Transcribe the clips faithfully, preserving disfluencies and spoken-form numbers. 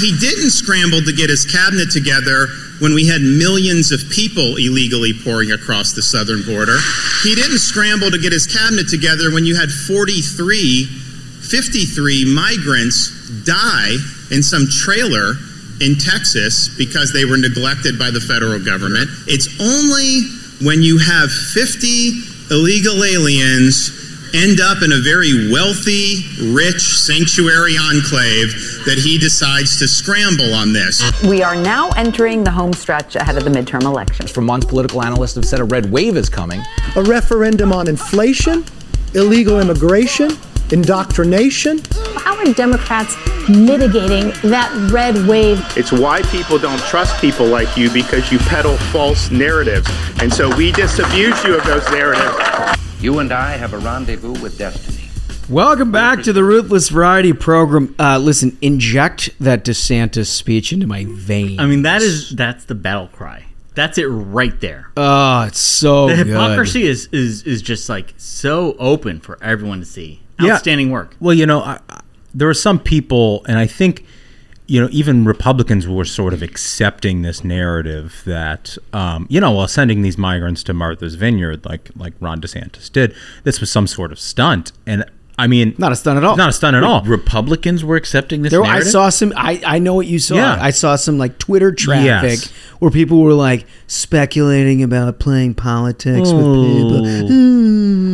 he didn't scramble to get his cabinet together when we had millions of people illegally pouring across the southern border. He didn't scramble to get his cabinet together when you had forty-three, fifty-three migrants die in some trailer in Texas because they were neglected by the federal government. It's only when you have fifty illegal aliens end up in a very wealthy, rich sanctuary enclave that he decides to scramble on this. We are now entering the home stretch ahead of the midterm elections. For months, political analysts have said a red wave is coming. A referendum on inflation, illegal immigration, indoctrination. How are Democrats mitigating that red wave? It's why people don't trust people like you, because you peddle false narratives. And so we disabuse you of those narratives. You and I have a rendezvous with destiny. Welcome back to the Ruthless Variety Program. Uh, listen, inject that DeSantis speech into my veins. I mean, that is that's the battle cry. That's it right there. Oh, it's so good. The hypocrisy good. is is is just like so open for everyone to see. Outstanding yeah. work. Well, you know, I, I, there are some people, and I think, you know, even Republicans were sort of accepting this narrative that, um, you know, while sending these migrants to Martha's Vineyard, like like Ron DeSantis did, this was some sort of stunt. And I mean, not a stunt at all. Not a stunt at all. Republicans were accepting this there, narrative. I saw some. I, I know what you saw. Yeah. I saw some like Twitter traffic yes. where people were like speculating about playing politics oh. with people. Mm.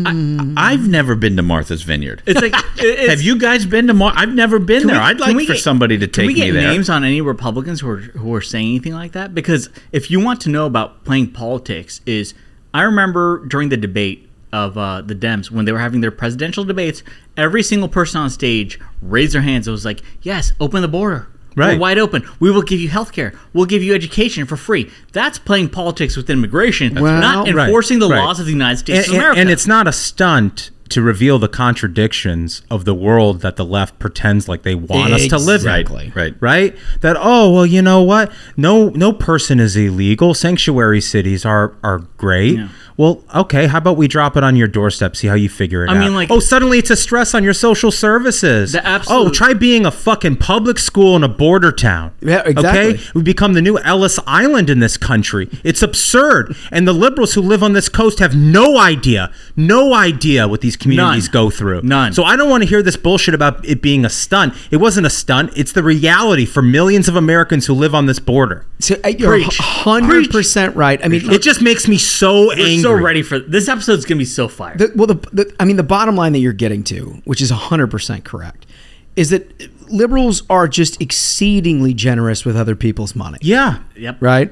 I, I've never been to Martha's Vineyard. It's like, it's, have you guys been to? Mar- I've never been there. We, I'd like for get, somebody to take me there. Can we get names on any Republicans who are who are saying anything like that? Because if you want to know about playing politics, is I remember during the debate of uh, the Dems, when they were having their presidential debates, every single person on stage raised their hands. It was like, yes, open the border. Right. We're wide open. We will give you health care. We'll give you education for free. That's playing politics with immigration, well, not enforcing right, the right. laws of the United States and, of America. And it's not a stunt to reveal the contradictions of the world that the left pretends like they want exactly. us to live in. Right, right, right. That, oh, well, you know what? No no person is illegal. Sanctuary cities are, are great. Yeah. Well, okay, how about we drop it on your doorstep, see how you figure it I out. I mean, like... Oh, suddenly it's a stress on your social services. The absolute... Oh, try being a fucking public school in a border town. Yeah, exactly. Okay? We become the new Ellis Island in this country. It's absurd. And the liberals who live on this coast have no idea, no idea what these communities None. go through. None. So I don't want to hear this bullshit about it being a stunt. It wasn't a stunt. It's the reality for millions of Americans who live on this border. So, uh, you're Preach. one hundred percent Preach. right. I mean, it just makes me so We're angry. So ready for this episode's gonna be so fire. The, well, the, the I mean, the bottom line that you're getting to, which is one hundred percent correct, is that liberals are just exceedingly generous with other people's money. Yeah. Yep. Right.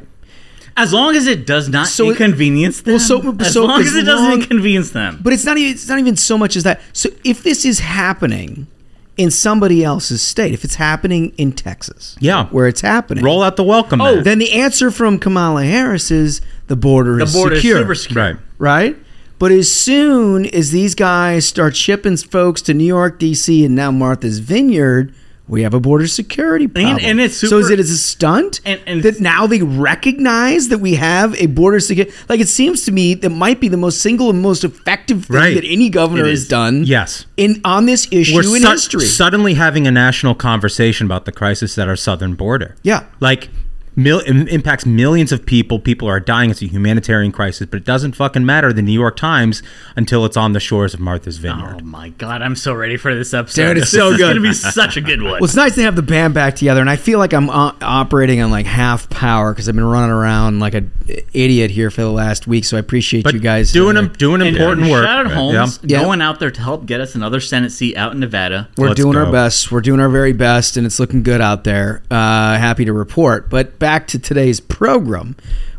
As long as it does not so inconvenience it, them. Well, so, as so, long as, as it doesn't long, inconvenience them. But it's not even it's not even so much as that. So if this is happening in somebody else's state, if it's happening in Texas, yeah, where it's happening, roll out the welcome. Oh, mat. Then the answer from Kamala Harris is the border the is border secure. The border is super secure, right? Right. But as soon as these guys start shipping folks to New York, D C, and now Martha's Vineyard, we have a border security problem. And, and it's super, so is it as a stunt and, and that now they recognize that we have a border security? Like, it seems to me that might be the most single and most effective thing right. that any governor has done yes. in on this issue We're in su- history. Suddenly having a national conversation about the crisis at our southern border. Yeah. Like, mil- impacts millions of people. People are dying. It's a humanitarian crisis, but it doesn't fucking matter to the New York Times until it's on the shores of Martha's Vineyard. Oh my God, I'm so ready for this episode. Dude, it's so good. It's going to be such a good one. Well, it's nice to have the band back together, and I feel like I'm o- operating on like half power because I've been running around like an idiot here for the last week, so I appreciate but you guys. Doing um, doing important and, uh, work. Shout out Holmes, yeah. going out there to help get us another Senate seat out in Nevada. We're Let's doing go. our best. We're doing our very best, and it's looking good out there. Uh, happy to report, but back to today's program,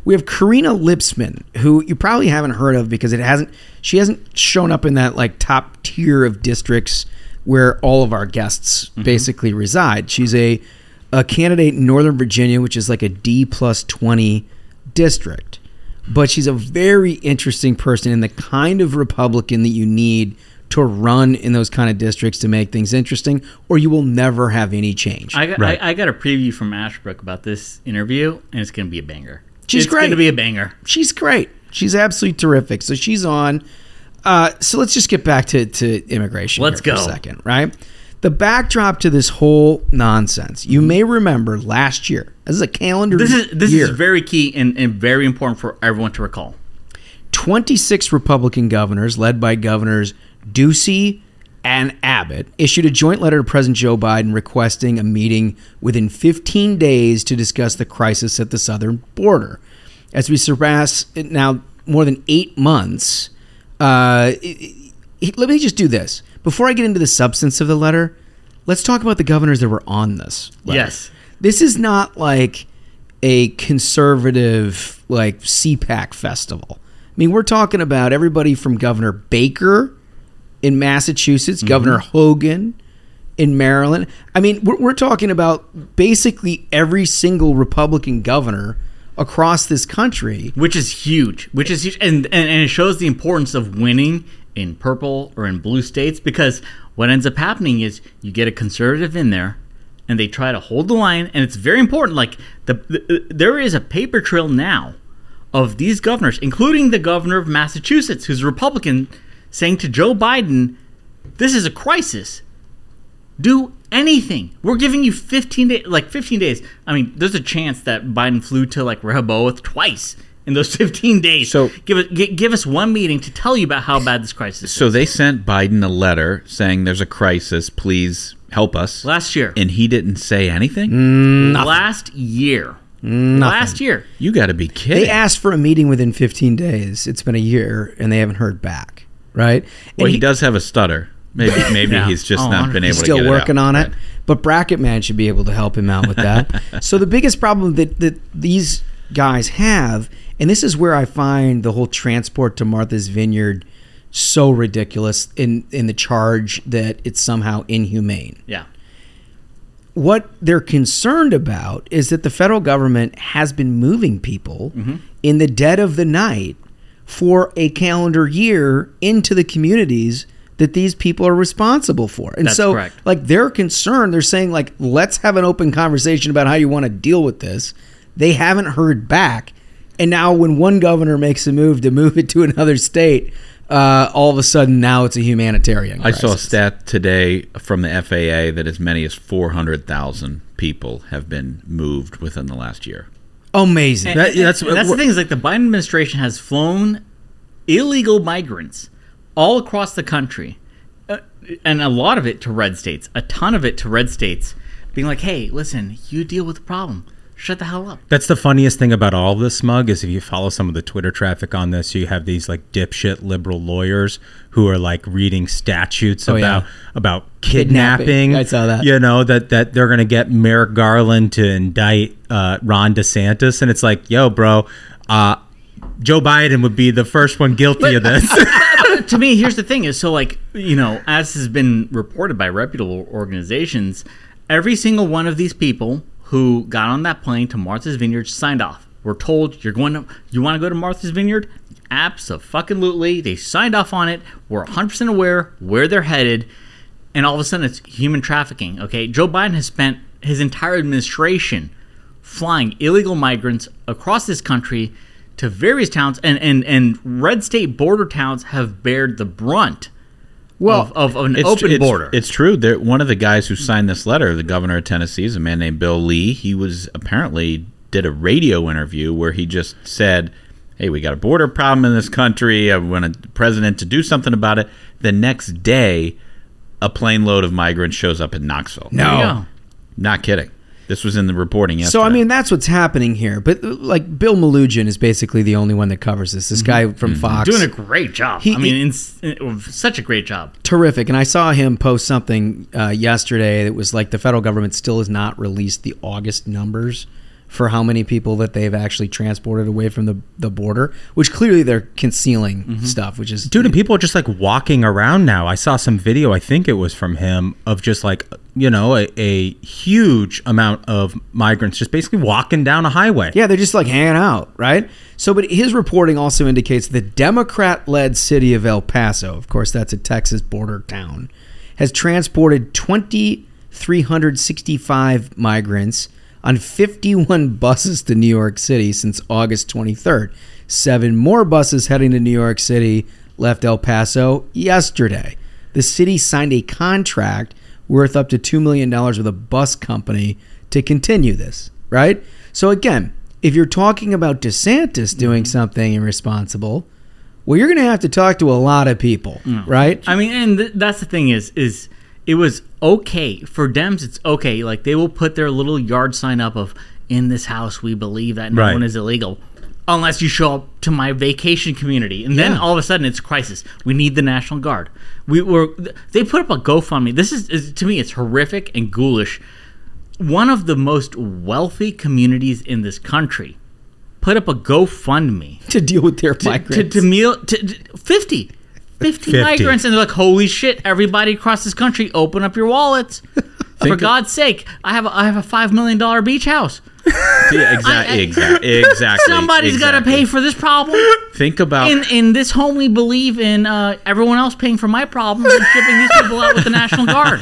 we have Karina Lipsman, who you probably haven't heard of because it hasn't she hasn't shown up in that like top tier of districts where all of our guests mm-hmm. basically reside. She's a a candidate in Northern Virginia, which is like a D plus twenty district, but she's a very interesting person and the kind of Republican that you need to run in those kind of districts to make things interesting, or you will never have any change. I got, right. I, I got a preview from Ashbrook about this interview, and it's going to be a banger. She's it's great. It's going to be a banger. She's great. She's absolutely terrific. So she's on. Uh, so let's just get back to, to immigration let's here for go. a second, right? the backdrop to this whole nonsense, you may remember last year. This is a calendar year. This is this year. is very key and, and very important for everyone to recall. twenty-six Republican governors, led by Governors Ducey and Abbott, issued a joint letter to President Joe Biden requesting a meeting within fifteen days to discuss the crisis at the southern border. As we surpass now more than eight months, uh, it, it, let me just do this. Before I get into the substance of the letter, let's talk about the governors that were on this letter. Yes. This is not like a conservative, like, CPAC festival. I mean, we're talking about everybody from Governor Baker in Massachusetts, mm-hmm. Governor Hogan in Maryland. I mean, we're, we're talking about basically every single Republican governor across this country. Which is huge. Which is huge. And, and, and it shows the importance of winning in purple or in blue states, because what ends up happening is you get a conservative in there and they try to hold the line. And it's very important. Like, the, the there is a paper trail now of these governors, including the governor of Massachusetts, who's a Republican, saying to Joe Biden, this is a crisis. Do anything. We're giving you fifteen days, like fifteen days. I mean, there's a chance that Biden flew to like Rehoboth twice in those fifteen days. So give us, give us one meeting to tell you about how bad this crisis so is. So they sent Biden a letter saying there's a crisis. Please help us. Last year. And he didn't say anything? Nothing. Last year. Nothing. Last year. You got to be kidding. They asked for a meeting within fifteen days. It's been a year and they haven't heard back. Right? And well, he, he does have a stutter. Maybe maybe yeah. he's just oh, not been able to get it out. He's still working on it. Right. But Bracket Man should be able to help him out with that. So the biggest problem that, that these guys have, and this is where I find the whole transport to Martha's Vineyard so ridiculous in, in the charge that it's somehow inhumane. Yeah. What they're concerned about is that the federal government has been moving people mm-hmm. in the dead of the night for a calendar year into the communities that these people are responsible for. And That's so correct. like they're concerned, they're saying like, let's have an open conversation about how you want to deal with this. They haven't heard back. And now when one governor makes a move to move it to another state, uh, all of a sudden now it's a humanitarian crisis. I saw a stat today from the F A A that as many as four hundred thousand people have been moved within the last year. Amazing. And, that, and, that's and that's the thing is like the Biden administration has flown illegal migrants all across the country, uh, and a lot of it to red states, a ton of it to red states, being like, hey, listen, you deal with the problem. Shut the hell up. That's the funniest thing about all this, Smug, is if you follow some of the Twitter traffic on this, you have these like dipshit liberal lawyers who are like reading statutes oh, about yeah. about kidnapping. kidnapping. I saw that. You know, that, that they're going to get Merrick Garland to indict uh, Ron DeSantis. And it's like, yo, bro, uh, Joe Biden would be the first one guilty of this. To me, here's the thing is, so like, you know, as has been reported by reputable organizations, every single one of these people who got on that plane to Martha's Vineyard signed off. We're told you're going to, you want to go to Martha's Vineyard? Abso-fucking-lutely. They signed off on it. We're one hundred percent aware where they're headed. And all of a sudden it's human trafficking, okay? Joe Biden has spent his entire administration flying illegal migrants across this country to various towns, and, and, and red state border towns have bared the brunt well, of, of an it's, open it's, border. It's true. They're, one of the guys who signed this letter, the governor of Tennessee, is a man named Bill Lee. He was apparently did a radio interview where he just said, hey, we got a border problem in this country. I want the president to do something about it. The next day, a plane load of migrants shows up in Knoxville. No. Not kidding. This was in the reporting yesterday. So, I mean, that's what's happening here. But, like, Bill Malugin is basically the only one that covers this. This guy from mm-hmm. Fox. Doing a great job. He, I mean, it's, it's such a great job. Terrific. And I saw him post something uh, yesterday that was like the federal government still has not released the August numbers for how many people that they've actually transported away from the, the border, which clearly they're concealing mm-hmm. stuff, which is... Dude, and people are just, like, walking around now. I saw some video, I think it was from him, of just, like, you know, a, a huge amount of migrants just basically walking down a highway. Yeah, they're just, like, hanging out, right? So, but his reporting also indicates the Democrat-led city of El Paso, of course, that's a Texas border town, has transported two thousand three hundred sixty-five migrants on fifty-one buses to New York City since August twenty-third. Seven more buses heading to New York City left El Paso yesterday. The city signed a contract worth up to two million dollars with a bus company to continue this, right? So again, if you're talking about DeSantis doing something irresponsible, well, you're going to have to talk to a lot of people, no. right? I mean, and th- that's the thing is, is it was okay. For Dems, it's okay. Like, they will put their little yard sign up of, in this house, we believe that no right. one is illegal. Unless you show up to my vacation community. And then yeah. all of a sudden it's a crisis. We need the National Guard. We were They put up a GoFundMe. This is, is, to me, it's horrific and ghoulish. One of the most wealthy communities in this country put up a GoFundMe. To deal with their to, migrants. To, to meal, to, to, fifty. fifty. fifty migrants. And they're like, holy shit, everybody across this country, open up your wallets. For God's of- sake, I have a, I have a five million dollars beach house. Yeah, exactly, I, exactly, exactly. Somebody's exactly. got to pay for this problem. Think about in in this home we believe in. Uh, everyone else paying for my problem and shipping these people out with the National Guard.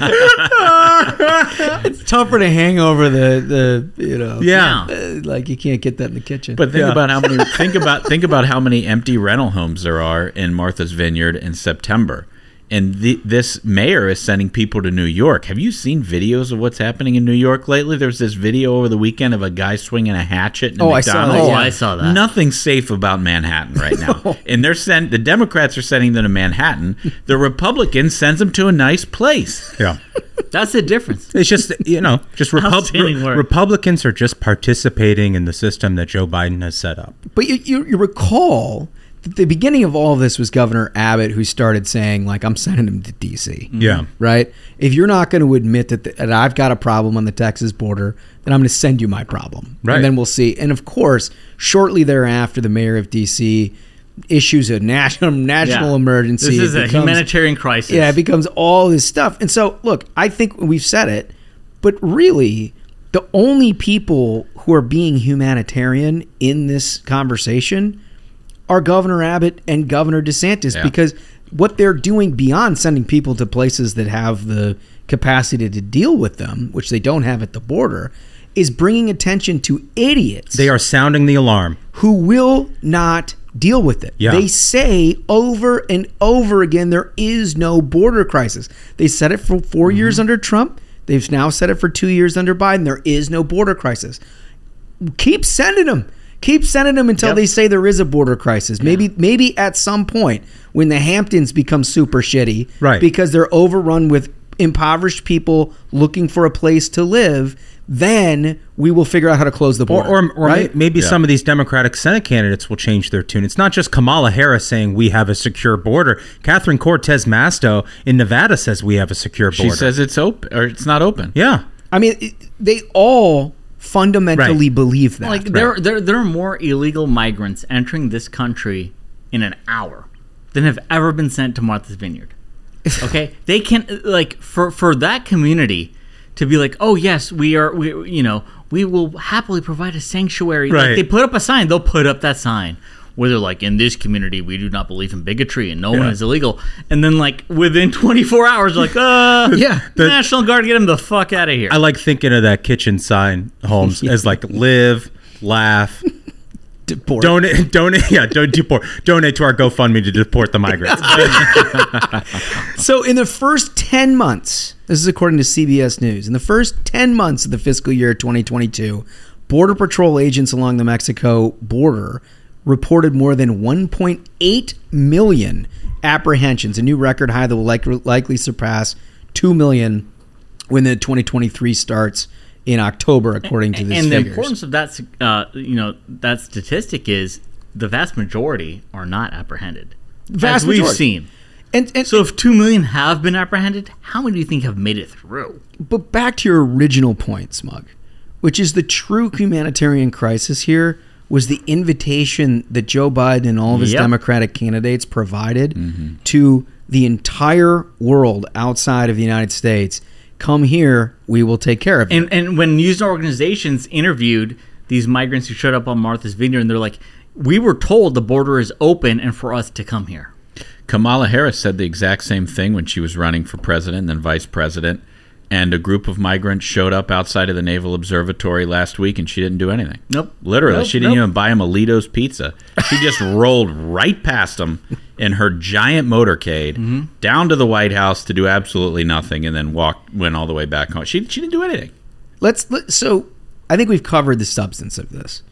It's tougher to hang over the the you know yeah uh, like you can't get that in the kitchen. But think yeah. about how many think about think about how many empty rental homes there are in Martha's Vineyard in September. And the, this mayor is sending people to New York. Have you seen videos of what's happening in New York lately? There was this video over the weekend of a guy swinging a hatchet in oh, McDonald's. I saw that. Oh, I saw that. Nothing's safe about Manhattan right now. no. And they're send the Democrats are sending them to Manhattan. The Republicans sends them to a nice place. Yeah. That's the difference. It's just, you know, just Repu- Re- Republicans are just participating in the system that Joe Biden has set up. But you, you, you recall... the beginning of all of this was Governor Abbott, who started saying, like, I'm sending him to D C Yeah. Right? If you're not going to admit that, the, that I've got a problem on the Texas border, then I'm going to send you my problem. Right. And then we'll see. And, of course, shortly thereafter, the mayor of D C issues a national national yeah. emergency. This is it a becomes, humanitarian crisis. Yeah, it becomes all this stuff. And so, look, I think we've said it, but really, the only people who are being humanitarian in this conversation are Governor Abbott and Governor DeSantis, yeah. because what they're doing beyond sending people to places that have the capacity to deal with them, which they don't have at the border, is bringing attention to idiots. They are sounding the alarm. Who will not deal with it. Yeah. They say over and over again, there is no border crisis. They said it for four mm-hmm. years under Trump. They've now said it for two years under Biden. There is no border crisis. Keep sending them. Keep sending them until yep. they say there is a border crisis. Maybe yeah. maybe at some point when the Hamptons become super shitty right. because they're overrun with impoverished people looking for a place to live, then we will figure out how to close the border. Or, or, or right? maybe yeah. some of these Democratic Senate candidates will change their tune. It's not just Kamala Harris saying we have a secure border. Catherine Cortez Masto in Nevada says we have a secure border. She says it's open or it's not open. Yeah. I mean, it, they all... fundamentally right. believe that. Like there, right. there, there are more illegal migrants entering this country in an hour than have ever been sent to Martha's Vineyard. Okay, they can like for for that community to be like, oh yes, we are. We you know we will happily provide a sanctuary. Right. Like they put up a sign. They'll put up that sign where they're like, in this community, we do not believe in bigotry and no yeah. one is illegal. And then like within twenty-four hours, like, uh, yeah, the National Guard, get him the fuck out of here. I like thinking of that kitchen sign, Holmes, yeah. as like live, laugh, deport. Donate, donate, yeah, don't deport. Donate to our GoFundMe to deport the migrants. So in the first ten months, this is according to C B S News, in the first ten months of the fiscal year twenty twenty-two, Border Patrol agents along the Mexico border reported more than one point eight million apprehensions, a new record high that will like, likely surpass two million when the twenty twenty-three starts in October, according to this figures. And the importance of that, uh, you know, that statistic is the vast majority are not apprehended, vast as we've majority. seen. And, and so, if two million have been apprehended, how many do you think have made it through? But back to your original point, Smug, which is the true humanitarian crisis here was the invitation that Joe Biden and all of his yep. Democratic candidates provided mm-hmm. to the entire world outside of the United States. Come here, we will take care of you. And, and when news organizations interviewed these migrants who showed up on Martha's Vineyard, and they're like, we were told the border is open and for us to come here. Kamala Harris said the exact same thing when she was running for president and then vice president, and a group of migrants showed up outside of the Naval Observatory last week, and she didn't do anything. Nope. Literally. Nope, she didn't nope. even buy them a Alito's pizza. She just rolled right past them in her giant motorcade mm-hmm. down to the White House to do absolutely nothing, and then walked went all the way back home. She she didn't do anything. Let's let, so I think we've covered the substance of this.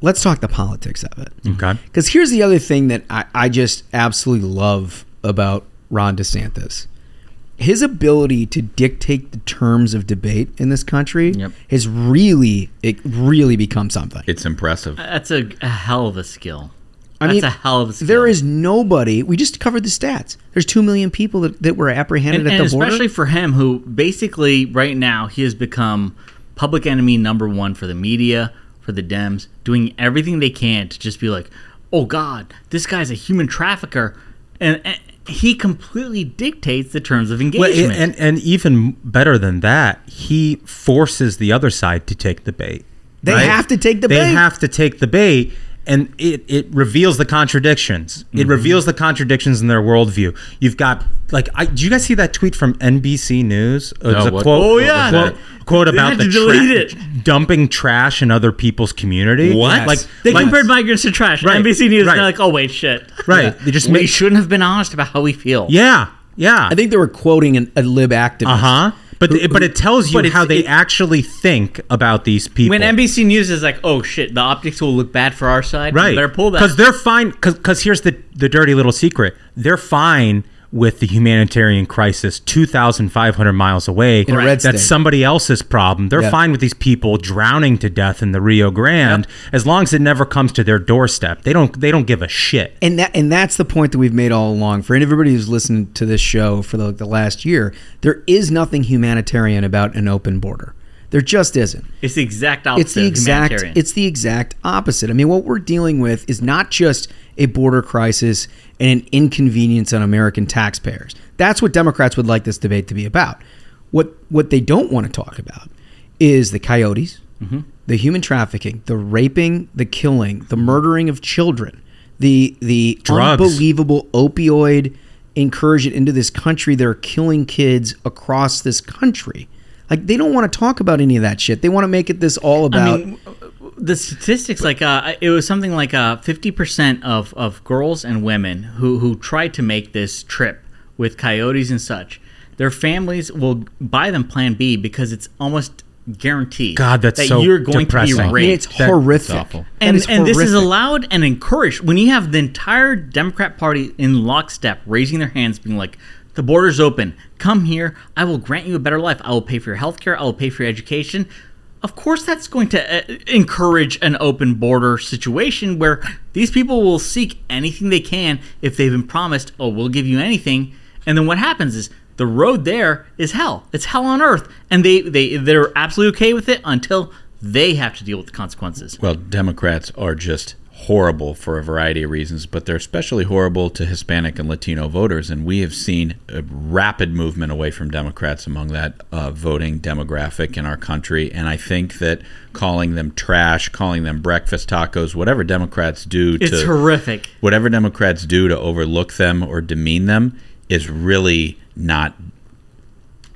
Let's talk the politics of it. Okay. Because here's the other thing that I, I just absolutely love about Ron DeSantis. His ability to dictate the terms of debate in this country yep. has really, it really become something. It's impressive. That's a, a hell of a skill. I That's mean, a hell of a skill. There is nobody, we just covered the stats. There's two million people that, that were apprehended and, at and the border. And especially for him, who basically right now, he has become public enemy number one for the media, for the Dems, doing everything they can to just be like, oh God, this guy's a human trafficker. And, and he completely dictates the terms of engagement. Well, and, and even better than that, he forces the other side to take the bait. They right? have to take the they bait. They have to take the bait. And it, it reveals the contradictions. It mm-hmm. reveals the contradictions in their worldview. You've got, like, I, do you guys see that tweet from N B C News? It was no, a what, quote, oh, yeah. Quote, quote about the tra- dumping trash in other people's community. What? Yes. Like They like, compared migrants to trash. Right, N B C News, right. They're like, oh, wait, shit. Right. Yeah. They just make, we shouldn't have been honest about how we feel. Yeah, yeah. I think they were quoting an, a lib activist. Uh-huh. But the, but it tells you how they it, actually think about these people. When N B C News is like, oh shit, the optics will look bad for our side. Right. We better pull that. Because they're fine. Because here's the, the dirty little secret. They're fine with the humanitarian crisis two thousand five hundred miles away. In a red state. That's somebody else's problem. They're yeah. fine with these people drowning to death in the Rio Grande yep. as long as it never comes to their doorstep. They don't they don't give a shit. And that and that's the point that we've made all along. For anybody who's listened to this show for the, the last year, there is nothing humanitarian about an open border. There just isn't. It's the exact opposite. It's the exact, of it's the exact opposite. I mean, what we're dealing with is not just a border crisis and an inconvenience on American taxpayers. That's what Democrats would like this debate to be about. What what they don't want to talk about is the coyotes, mm-hmm. the human trafficking, the raping, the killing, the murdering of children, the the Drugs. unbelievable opioid incursion into this country. They're killing kids across this country. Like, they don't want to talk about any of that shit. They want to make it this all about... I mean, the statistics, like, uh, it was something like uh, fifty percent of, of girls and women who, who tried to make this trip with coyotes and such, their families will buy them Plan B because it's almost guaranteed God, that's that so you're going depressing. to be raped. I mean, it's that, horrific. Awful. And, and horrific. This is allowed and encouraged. When you have the entire Democrat Party in lockstep raising their hands, being like, the border's open. Come here. I will grant you a better life. I will pay for your health care. I will pay for your education. Of course, that's going to uh, encourage an open border situation where these people will seek anything they can if they've been promised, oh, we'll give you anything. And then what happens is the road there is hell. It's hell on earth. And they, they, they're absolutely okay with it until they have to deal with the consequences. Well, Democrats are just... horrible for a variety of reasons, but they're especially horrible to Hispanic and Latino voters, and we have seen a rapid movement away from Democrats among that uh, voting demographic in our country, and I think that calling them trash, calling them breakfast tacos, whatever Democrats do to... It's horrific. Whatever Democrats do to overlook them or demean them is really not...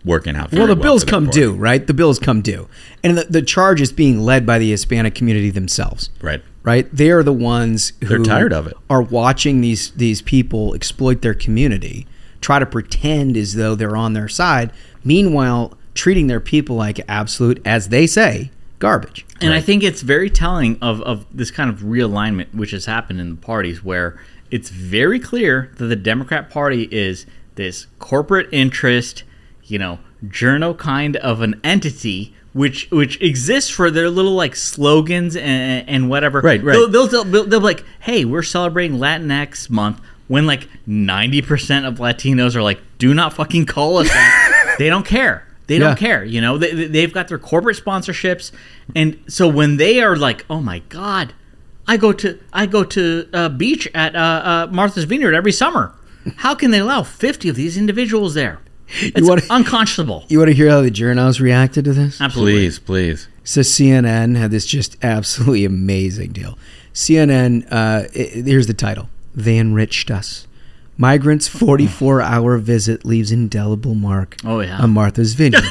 working out very well. Well, the bills come due, right? The bills come due. And the, the charge is being led by the Hispanic community themselves. Right. Right? They are the ones who They're tired of it. are watching these these people exploit their community, try to pretend as though they're on their side, meanwhile treating their people like absolute, as they say, garbage. And right? I think it's very telling of, of this kind of realignment which has happened in the parties where it's very clear that the Democrat Party is this corporate interest, you know, journo kind of an entity which which exists for their little like slogans and, and whatever. Right, right. They'll, they'll, they'll, they'll, they'll be like, hey, we're celebrating Latinx month when like ninety percent of Latinos are like, do not fucking call us that. They don't care. They yeah. don't care. You know, they, they've got their corporate sponsorships. And so when they are like, oh my God, I go to I go to a beach at uh, uh, Martha's Vineyard every summer. How can they allow fifty of these individuals there? It's you wanna, unconscionable. You want to hear how the journos reacted to this? Absolutely. Please, please. So C N N had this just absolutely amazing deal. C N N, uh, it, here's the title. They enriched us. Migrants' forty-four hour visit leaves indelible mark oh, yeah. on Martha's Vineyard.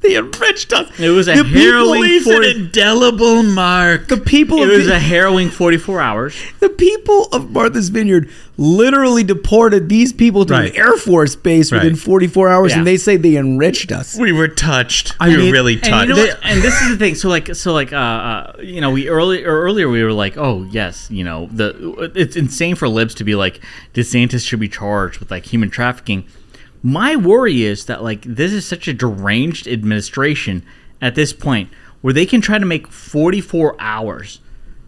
They enriched us. It was a the harrowing... People forty- an indelible mark. The people... It of was the- a harrowing forty-four hours. The people of Martha's Vineyard literally deported these people to right. an Air Force base right. within forty-four hours, yeah. and they say they enriched us. We were touched. I we mean, were really touched. And, you know, and this is the thing. So, like, so like, uh, uh, you know, we early, or earlier we were like, oh, yes, you know, the it's insane for Libs to be like, DeSantis should be charged with, like, human trafficking. My worry is that, like, this is such a deranged administration at this point where they can try to make forty-four hours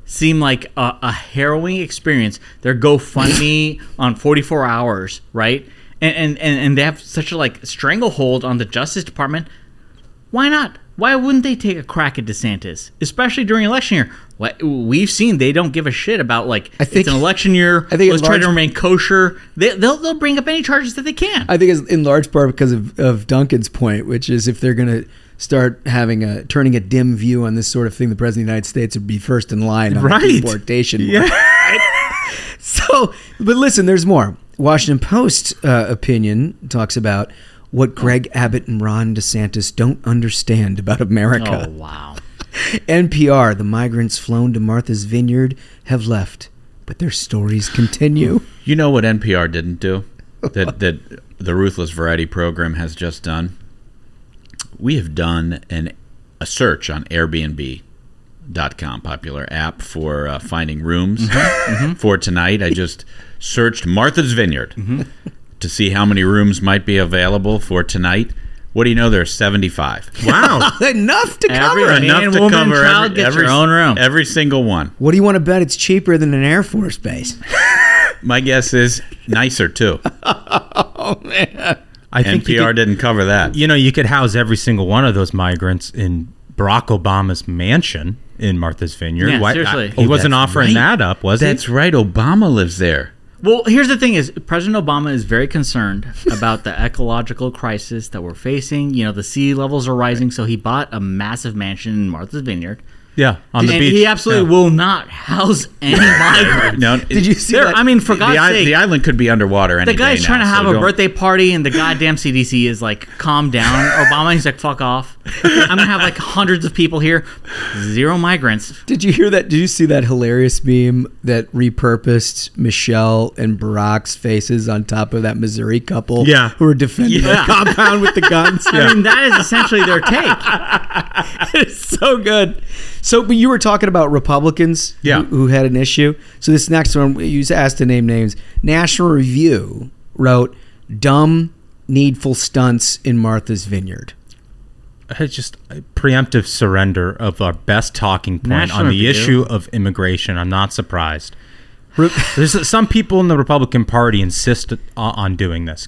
seem like a, a harrowing experience. Their GoFundMe on forty-four hours, right? And, and, and, and they have such a, like, stranglehold on the Justice Department. Why not? Why wouldn't they take a crack at DeSantis, especially during election year? We've seen they don't give a shit about, like, I think, it's an election year. I think let's large, try to remain kosher. They, they'll they'll bring up any charges that they can. I think it's in large part because of, of Duncan's point, which is if they're going to start having a turning a dim view on this sort of thing, the president of the United States would be first in line on right. the deportation. Yeah. So, but listen, there's more. Washington Post uh, opinion talks about what Greg Abbott and Ron DeSantis don't understand about America. Oh, wow. N P R, the migrants flown to Martha's Vineyard have left, but their stories continue. You know what N P R didn't do? That that the Ruthless Variety program has just done? We have done an a search on Airbnb dot com, popular app for uh, finding rooms mm-hmm. for tonight. I just searched Martha's Vineyard. Mm-hmm. to see how many rooms might be available for tonight. What do you know? There are seventy-five. Wow. Enough to cover. Every man, enough to woman, cover child, every, get every, your own room. Every single one. What do you want to bet? It's cheaper than an Air Force base. My guess is nicer, too. Oh, man. I think N P R could, didn't cover that. You know, you could house every single one of those migrants in Barack Obama's mansion in Martha's Vineyard. Yeah, Why, seriously. I, he oh, wasn't offering right. that up, was that's he? That's right. Obama lives there. Well, here's the thing is President Obama is very concerned about the ecological crisis that we're facing. You know, the sea levels are rising, right. so he bought a massive mansion in Martha's Vineyard. Yeah, on the and beach. He absolutely yeah. will not house any migrants. No, did you see that? I mean, for God's the, sake. The island could be underwater any day. The guy's day trying now, to have so a don't... birthday party, and the goddamn C D C is like, calm down. Obama, he's like, fuck off. I'm going to have like hundreds of people here. Zero migrants. Did you hear that? Did you see that hilarious meme that repurposed Michelle and Barack's faces on top of that Missouri couple yeah. who were defending yeah. the compound with the guns? Yeah. I mean, that is essentially their take. It's so good. So, but you were talking about Republicans yeah. who, who had an issue. So this next one, you asked to name names. National Review wrote, dumb, needful stunts in Martha's Vineyard. It's just a preemptive surrender of our best talking point National on the Review. Issue of immigration. I'm not surprised. There's some people in the Republican Party insist on doing this.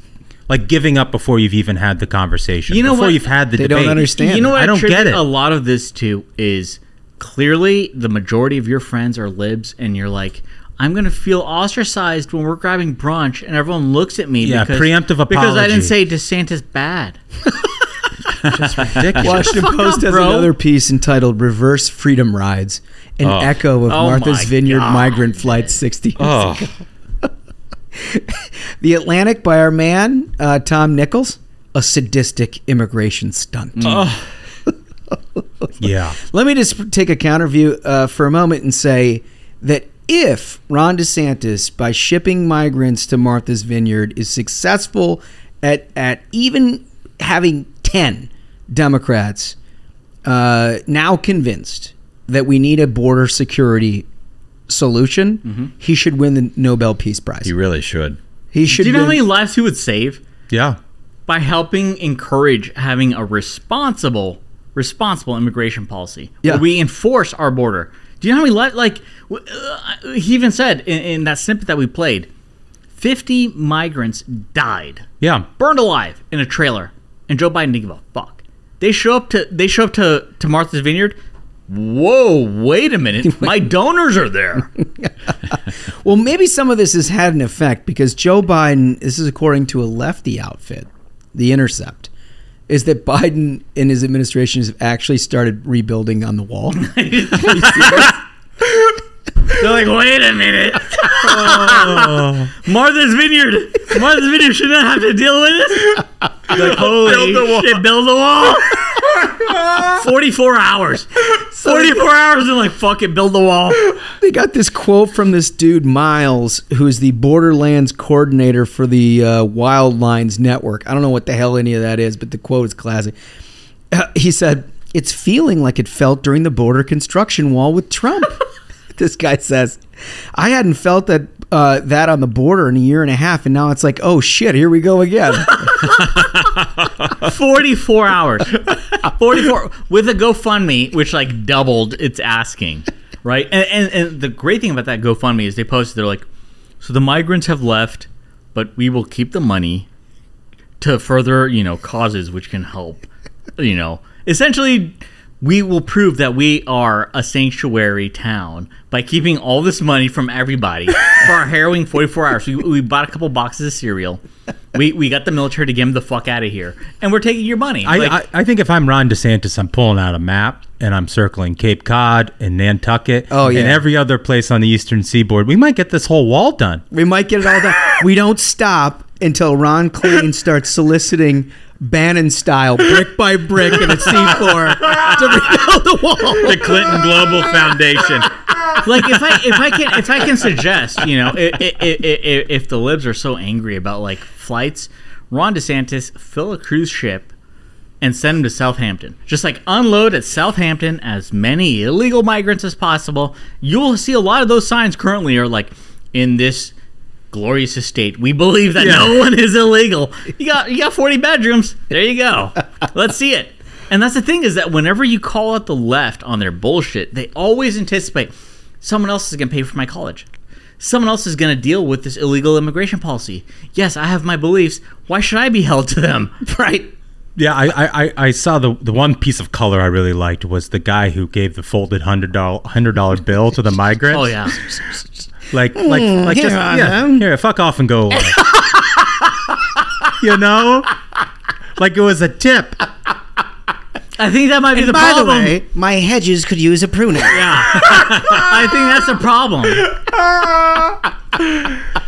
Like giving up before you've even had the conversation. You know before what? You've had the they debate. They don't understand. You know what I don't get it. A lot of this, too, is... Clearly, the majority of your friends are libs, and you're like, I'm going to feel ostracized when we're grabbing brunch, and everyone looks at me. Yeah, because, preemptive apology. Because I didn't say DeSantis bad. Just ridiculous. Washington Post has another piece entitled Reverse Freedom Rides, an oh. echo of oh Martha's Vineyard God. Migrant Flight sixty. Oh. The Atlantic by our man, uh, Tom Nichols, a sadistic immigration stunt. Oh. Yeah. Let me just take a counter view uh, for a moment and say that if Ron DeSantis, by shipping migrants to Martha's Vineyard, is successful at, at even having ten Democrats uh, now convinced that we need a border security solution, mm-hmm. he should win the Nobel Peace Prize. He really should. He should. Do you know win- how many lives he would save? Yeah. By helping encourage having a responsible... responsible immigration policy. Yeah. We enforce our border. Do you know how we let, like, uh, he even said in, in that snippet that we played, fifty migrants died. Yeah. Burned alive in a trailer. And Joe Biden didn't give a fuck. They show up to, they show up to, to Martha's Vineyard. Whoa, wait a minute. My donors are there. Well, maybe some of this has had an effect because Joe Biden, this is according to a lefty outfit, The Intercept, is that Biden and his administration has actually started rebuilding on the wall. They're like, wait a minute. Oh. Martha's Vineyard. Martha's Vineyard should not have to deal with this. Like, holy build shit, build the wall. forty-four hours. forty-four hours and like, fuck it, build the wall. They got this quote from this dude, Miles, who's the Borderlands coordinator for the uh, Wildlines Network. I don't know what the hell any of that is, but the quote is classic. Uh, he said, "It's feeling like it felt during the border construction wall with Trump." This guy says, "I hadn't felt that uh, that on the border in a year and a half, and now it's like, oh shit, here we go again." forty-four hours, forty-four with a GoFundMe, which like doubled its asking, right? And, and and the great thing about that GoFundMe is they posted, they're like, "So the migrants have left, but we will keep the money to further, you know, causes which can help, you know, essentially." We will prove that we are a sanctuary town by keeping all this money from everybody for our harrowing forty-four hours. We, we bought a couple boxes of cereal. We we got the military to get them the fuck out of here. And we're taking your money. I, like, I, I think if I'm Ron DeSantis, I'm pulling out a map and I'm circling Cape Cod and Nantucket oh, yeah. and every other place on the eastern seaboard. We might get this whole wall done. We might get it all done. We don't stop until Ron Klain starts soliciting Bannon style, brick by brick in a seafloor to rebuild the wall. The Clinton Global Foundation. Like if I if I can if I can suggest, you know, if, if, if the libs are so angry about like flights, Ron DeSantis fill a cruise ship and send them to Southampton. Just like unload at Southampton as many illegal migrants as possible. You'll see a lot of those signs currently are like, "In this glorious estate, we believe that yeah. no one is illegal." You got you got forty bedrooms. There you go. Let's see it. And that's the thing is that whenever you call out the left on their bullshit, they always anticipate someone else is going to pay for my college. Someone else is going to deal with this illegal immigration policy. Yes, I have my beliefs. Why should I be held to them? Right? Yeah, I I, I saw the the one piece of color I really liked was the guy who gave the folded one hundred dollar bill to the migrants. Oh, yeah. Like, like, like, mm, just, yeah, here, fuck off and go away. You know? Like it was a tip. I think that might be and the by problem. By the way, my hedges could use a pruning. Yeah. I think that's the problem.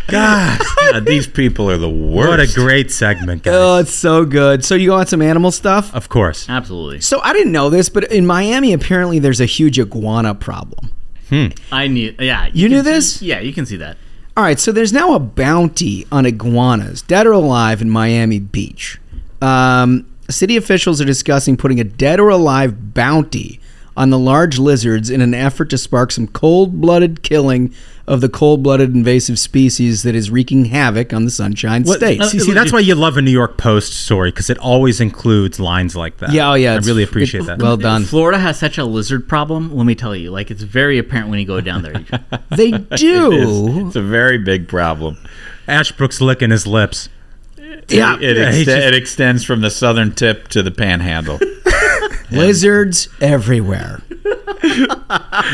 God, God, these people are the worst. What a great segment, guys. Oh, it's so good. So you want some animal stuff? Of course. Absolutely. So I didn't know this, but in Miami, apparently there's a huge iguana problem. Hmm. I knew, yeah. You, you knew this? See, yeah, you can see that. All right, so there's now a bounty on iguanas, dead or alive, in Miami Beach. Um, city officials are discussing putting a dead or alive bounty on the large lizards in an effort to spark some cold-blooded killing of the cold-blooded invasive species that is wreaking havoc on the Sunshine well, State. Uh, see, see, that's why you love a New York Post story, because it always includes lines like that. Yeah, oh yeah. I really appreciate it, that. Well done. Florida has such a lizard problem, let me tell you. Like, it's very apparent when you go down there. They do. It is. It's a very big problem. Ashbrook's licking his lips. Yeah. It, it, yeah, ex- just, it extends from the southern tip to the panhandle. Lizards everywhere.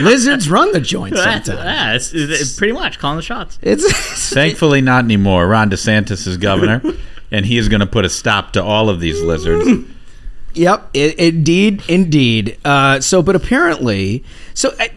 Lizards run the joint sometimes. Yeah, it's, it's pretty much calling the shots. It's thankfully not anymore. Ron DeSantis is governor, and he is going to put a stop to all of these lizards. Yep, it, indeed, indeed. Uh, so, but apparently, so I,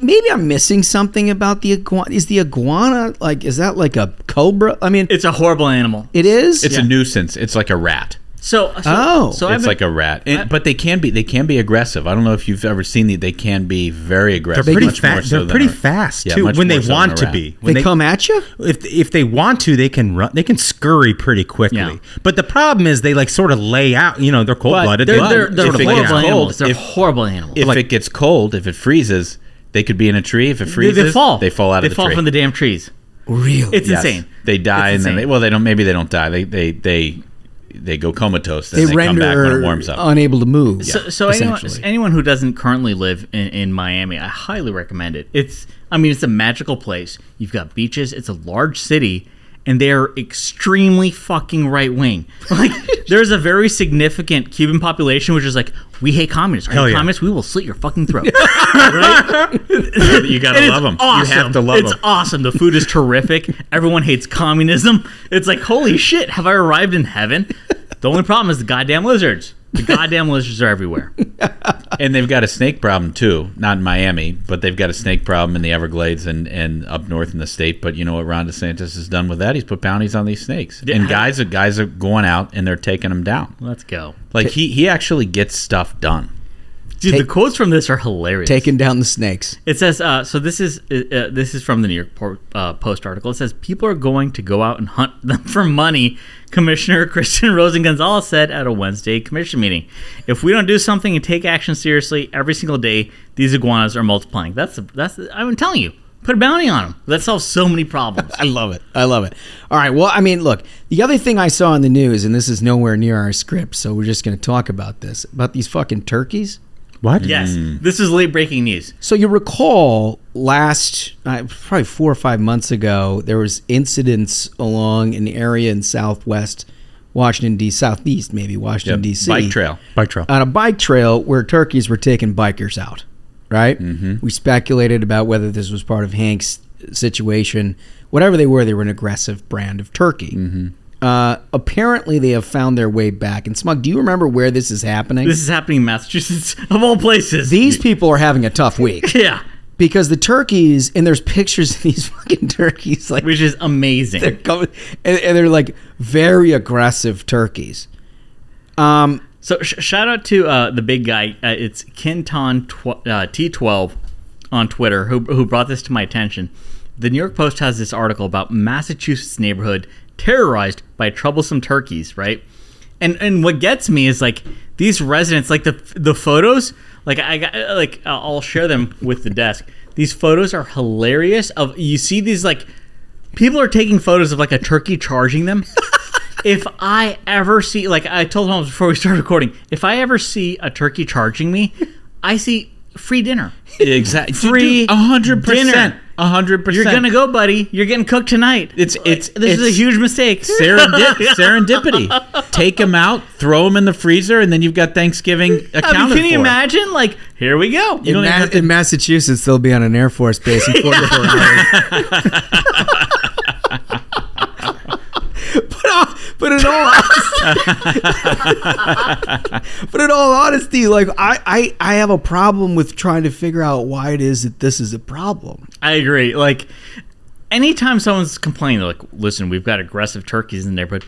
maybe I'm missing something about the iguana. Is the iguana like? Is that like a cobra? I mean, it's a horrible animal. It is. It's yeah. a nuisance. It's like a rat. So, so, oh, so it's been, like a rat, it, but they can be they can be aggressive. I don't know if you've ever seen these. They can be very aggressive. They're pretty, much fa- more so they're pretty a, fast too yeah, when they so want to be. When they, they come at you. If if they want to, they can run. They can scurry pretty quickly. Yeah. But the problem is they like sort of lay out. You know, they're cold blooded. They're, they're, they're, they're, horrible, animals. they're if, horrible animals. If like, it gets cold, if it freezes, they could be in a tree. If it freezes, they, they fall. They fall out they of the fall tree. They fall from the damn trees. Really, it's yes. insane. They die it's and then they, well, they don't. Maybe they don't die. They they they. They go comatose. Then they, they come back when it warms up. Unable to move. So, yeah, so anyone, anyone who doesn't currently live in, in Miami, I highly recommend it. It's, I mean, it's a magical place. You've got beaches. It's a large city, and they are extremely fucking right wing. Like, there's a very significant Cuban population which is like, we hate communists. Are you yeah. communists? We will slit your fucking throat. Right? You gotta and love them. Awesome. You have to love it's them. It's awesome. The food is terrific. Everyone hates communism. It's like, holy shit, have I arrived in heaven? The only problem is the goddamn lizards. The goddamn lizards are everywhere. And they've got a snake problem, too. Not in Miami, but they've got a snake problem in the Everglades and, and up north in the state. But you know what Ron DeSantis has done with that? He's put bounties on these snakes. Yeah. And guys, guys are going out, and they're taking them down. Let's go. Like, he, he actually gets stuff done. Dude, Take, the quotes from this are hilarious. Taking down the snakes. It says, uh, so this is uh, this is from the New York po- uh, Post article. It says, people are going to go out and hunt them for money, Commissioner Christian Rosen-Gonzalez said at a Wednesday commission meeting. If we don't do something and take action seriously every single day, these iguanas are multiplying. That's that's. I'm telling you, put a bounty on them. That solves so many problems. I love it. I love it. All right, well, I mean, look, the other thing I saw in the news, and this is nowhere near our script, so we're just going to talk about this, about these fucking turkeys. What? Yes. Mm. This is late breaking news. So you recall last, uh, probably four or five months ago, there was incidents along an area in southwest Washington, D C, southeast maybe, Washington, yep. D C. Bike trail. Bike trail. On a bike trail where turkeys were taking bikers out, right? Mm-hmm. We speculated about whether this was part of Hank's situation. Whatever they were, they were an aggressive brand of turkey. Mm-hmm. Uh, apparently, they have found their way back. And Smug, do you remember where this is happening? This is happening in Massachusetts, of all places. These people are having a tough week. Yeah. Because the turkeys, and there's pictures of these fucking turkeys. Like, which is amazing. They're coming, and, and they're like very aggressive turkeys. Um. So sh- shout out to uh, the big guy. Uh, it's Kenton tw- uh, T twelve on Twitter who, who brought this to my attention. The New York Post has this article about Massachusetts neighborhood terrorized by troublesome turkeys, right? And and what gets me is like these residents, like the the photos, like I got, like uh, I'll share them with the desk. These photos are hilarious. Of you see these like people are taking photos of like a turkey charging them. If I ever see, like I told Holmes before we started recording, if I ever see a turkey charging me, I see free dinner. Exactly. Free one hundred percent. Dinner. A hundred percent. You're gonna go, buddy. You're getting cooked tonight. It's it's this it's, is a huge mistake. Serendip- serendipity. Take them out, throw them in the freezer, and then you've got Thanksgiving accounted I mean, for. Can you imagine? Like, here we go. You in, Ma- to- in Massachusetts, they'll be on an Air Force base in forty-four hours. But, uh, but in all honesty, but in all honesty, like I, I, I have a problem with trying to figure out why it is that this is a problem. I agree. Like anytime someone's complaining, like, listen, we've got aggressive turkeys in the neighborhood.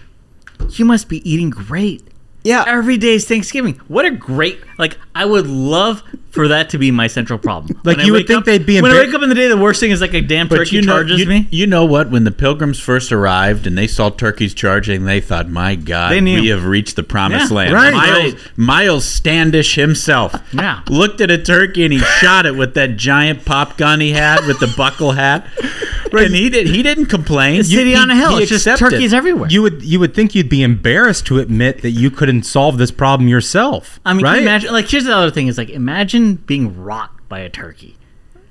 You must be eating great. Yeah. Every day's Thanksgiving. What a great, like, I would love for that to be my central problem. Like, when you would think up, they'd be... When embar- I wake up in the day, the worst thing is, like, a damn turkey you know, charges you, me. You know what? When the pilgrims first arrived and they saw turkeys charging, they thought, my God, we have reached the promised yeah, land. Right, Miles, right. Miles Standish himself yeah. looked at a turkey and he shot it with that giant pop gun he had with the buckle hat. Right. And he, did, he didn't complain. It's city he, on a hill. It's just turkeys it. everywhere. You would you would think you'd be embarrassed to admit that you couldn't solve this problem yourself. I mean, right? Can you imagine? Like, here's the other thing: is like, imagine being rocked by a turkey.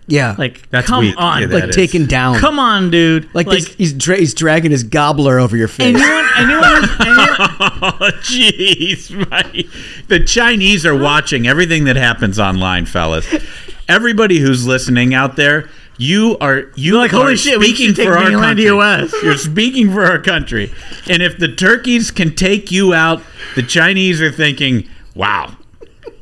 Yeah, like that's come weird. on, yeah, like taken down. Come on, dude. Like, like he's he's, dra- he's dragging his gobbler over your face. Anyone, anyone, anyone. Oh, jeez, right? The Chinese are watching everything that happens online, fellas. Everybody who's listening out there. You are you They're like holy shit! We can take mainland U S You're speaking for our country, and if the turkeys can take you out, the Chinese are thinking, "Wow,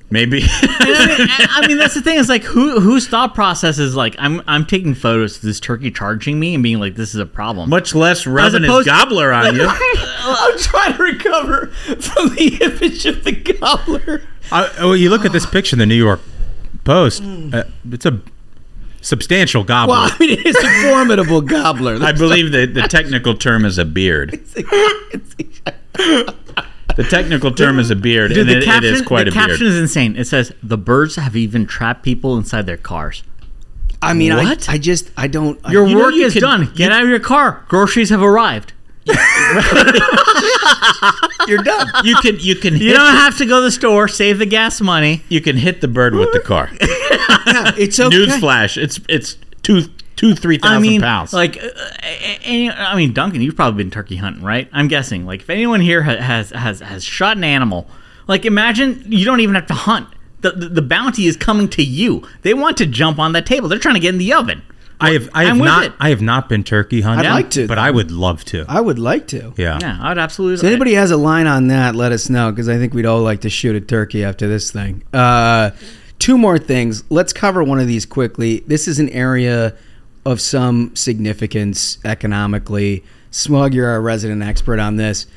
maybe." I, mean, I mean, that's the thing. It's like who whose thought process is like, "I'm I'm taking photos of this turkey charging me and being like, this is a problem." Much less rubbing his gobbler on you. I'm trying to recover from the image of the gobbler. I, oh, you look at this picture in the New York Post. Uh, it's a substantial gobbler. Well, I mean, it is a formidable gobbler. That's I believe the, the technical term is a beard. It's a, it's a, the technical term is a beard, dude, and it, caption, it is quite a beard. The caption is insane. It says, the birds have even trapped people inside their cars. I mean, I, I just, I don't. I, your you work you is can, done. Get out of your car. Groceries have arrived. You're done. You can, you can. You don't the, have to go to the store. Save the gas money. You can hit the bird with the car. Yeah, it's okay. Newsflash. It's it's two two three thousand I mean, pounds. Like, uh, any, I mean, Duncan, you've probably been turkey hunting, right? I'm guessing. Like, if anyone here ha- has has has shot an animal, like, imagine you don't even have to hunt. The, the the bounty is coming to you. They want to jump on that table. They're trying to get in the oven. I have I have not it. I have not been turkey hunting. I'd like to, but I would love to. I would like to. Yeah, yeah, I would absolutely. If like anybody it. has a line on that, let us know, because I think we'd all like to shoot a turkey after this thing. Uh, two more things. Let's cover one of these quickly. This is an area of some significance economically. Smug, you're our resident expert on this.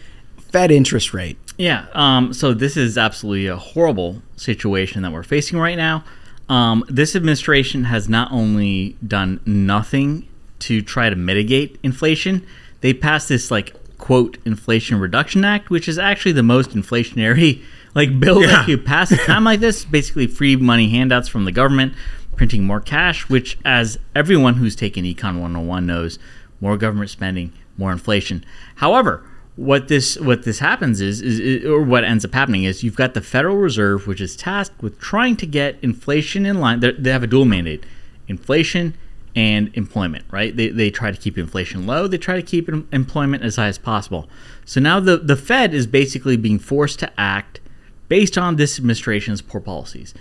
Fed interest rate. Yeah. Um, so this is absolutely a horrible situation that we're facing right now. Um, this administration has not only done nothing to try to mitigate inflation, they passed this, like, quote, Inflation Reduction Act, which is actually the most inflationary, like, bill yeah. that you pass at a time like this. Basically free money handouts from the government, printing more cash, which, as everyone who's taken Econ one oh one knows, more government spending, more inflation. However, what this what this happens is, is or what ends up happening is you've got the Federal Reserve, which is tasked with trying to get inflation in line. They're, they have a dual mandate, inflation and employment, right? They they try to keep inflation low. They try to keep em- employment as high as possible. So now the, the Fed is basically being forced to act based on this administration's poor policies.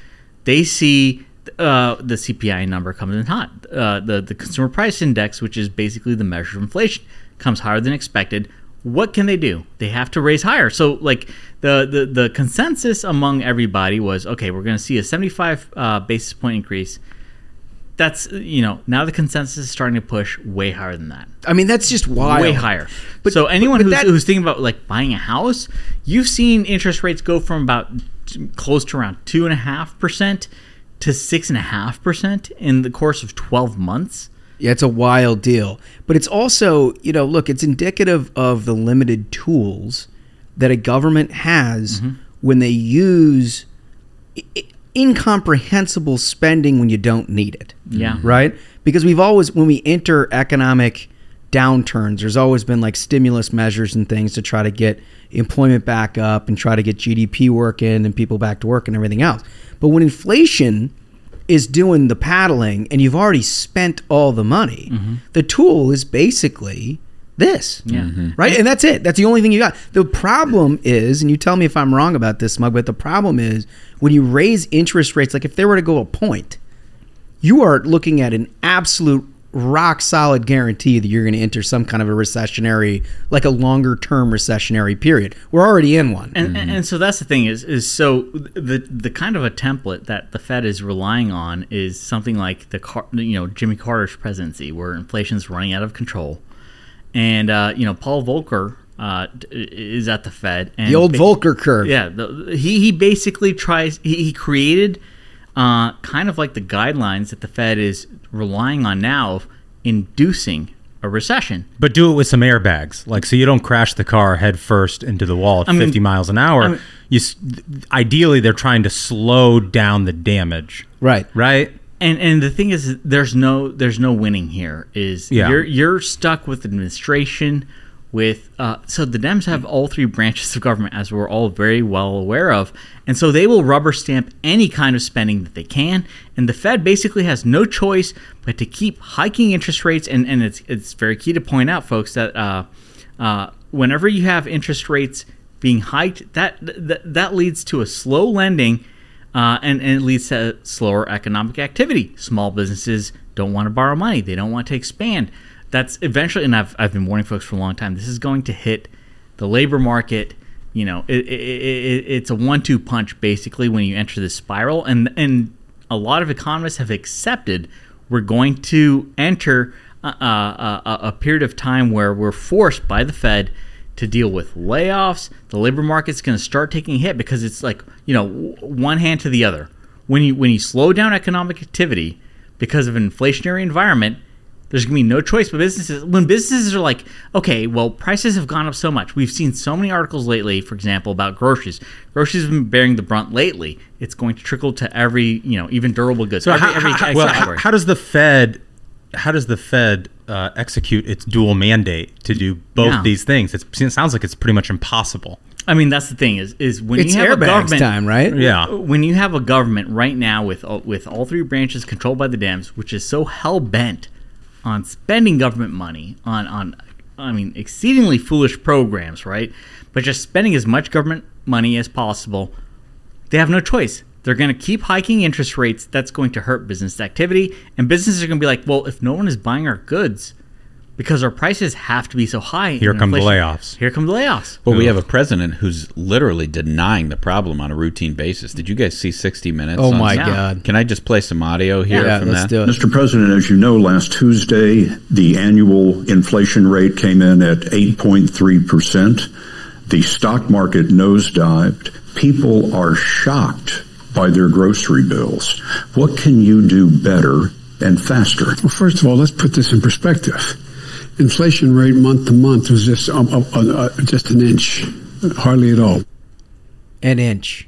They see uh, the C P I number comes in hot. Uh, the, the Consumer Price Index, which is basically the measure of inflation, comes higher than expected. What can they do? They have to raise higher. So, like, the the, the consensus among everybody was, okay, we're going to see a seventy-five uh, basis point increase. That's, you know, now the consensus is starting to push way higher than that. I mean, that's just wild. Way higher. But, so anyone but, but who's, that... who's thinking about, like, buying a house, you've seen interest rates go from about t- close to around two point five percent to six point five percent in the course of twelve months. Yeah, it's a wild deal. But it's also, you know, look, it's indicative of the limited tools that a government has mm-hmm. when they use I- incomprehensible spending when you don't need it. Yeah. Right? Because we've always, when we enter economic downturns, there's always been, like, stimulus measures and things to try to get employment back up and try to get G D P working and people back to work and everything else. But when inflation is doing the paddling and you've already spent all the money, mm-hmm. the tool is basically this, yeah. mm-hmm. right? And that's it. That's the only thing you got. The problem is, and you tell me if I'm wrong about this, Mug, but the problem is when you raise interest rates, like if they were to go a point, you are looking at an absolute rock solid guarantee that you're going to enter some kind of a recessionary, like a longer term recessionary period. We're already in one. And, mm-hmm. and so that's the thing is, is so the, the kind of a template that the Fed is relying on is something like the Car- you know, Jimmy Carter's presidency, where inflation's running out of control. And, uh, you know, Paul Volcker uh, is at the Fed. And the old ba- Volcker curve. Yeah. The, he, he basically tries, he, he created uh, kind of like the guidelines that the Fed is relying on now of inducing a recession. But do it with some airbags, like, so you don't crash the car head first into the wall at I mean, fifty miles an hour. I mean, you ideally they're trying to slow down the damage. Right. Right. And and the thing is, there's no there's no winning here. Is yeah. you're you're stuck with administration with uh, so the Dems have all three branches of government, as we're all very well aware of, and so they will rubber stamp any kind of spending that they can, and the Fed basically has no choice but to keep hiking interest rates. And, and it's it's very key to point out, folks, that uh, uh, whenever you have interest rates being hiked, that that, that leads to a slow lending, uh, and, and it leads to slower economic activity. Small businesses don't want to borrow money, they don't want to expand. That's eventually, and I've I've been warning folks for a long time, this is going to hit the labor market. You know, it, it, it, it's a one two punch, basically, when you enter this spiral. And and a lot of economists have accepted we're going to enter a, a, a, a period of time where we're forced by the Fed to deal with layoffs. The labor market's going to start taking a hit, because it's like, you know, one hand to the other. When you when you slow down economic activity because of an inflationary environment, there's going to be no choice but businesses. When businesses are like, okay, well, prices have gone up so much. We've seen so many articles lately, for example, about groceries. Groceries have been bearing the brunt lately. It's going to trickle to every, you know, even durable goods. So every, how, every how, well, how, how does the Fed, how does the Fed uh, execute its dual mandate to do both yeah. these things? It's, it sounds like it's pretty much impossible. I mean, that's the thing is, is when it's you have a government time, right? Yeah. When you have a government right now with with all three branches controlled by the Dems, which is so hell bent on spending government money on, on, I mean, exceedingly foolish programs, right? But just spending as much government money as possible, they have no choice. They're going to keep hiking interest rates. That's going to hurt business activity. And businesses are going to be like, well, if no one is buying our goods because our prices have to be so high. Here come inflation, the layoffs. Here come the layoffs. Well, Oof. we have a president who's literally denying the problem on a routine basis. Did you guys see sixty minutes? Oh, my Saturday? God. Can I just play some audio here yeah, from yeah, let's that? Do it. Mister President, as you know, last Tuesday, the annual inflation rate came in at eight point three percent. The stock market nosedived. People are shocked by their grocery bills. What can you do better and faster? Well, first of all, let's put this in perspective. Inflation rate month to month was just um, uh, uh, just an inch, hardly at all. An inch.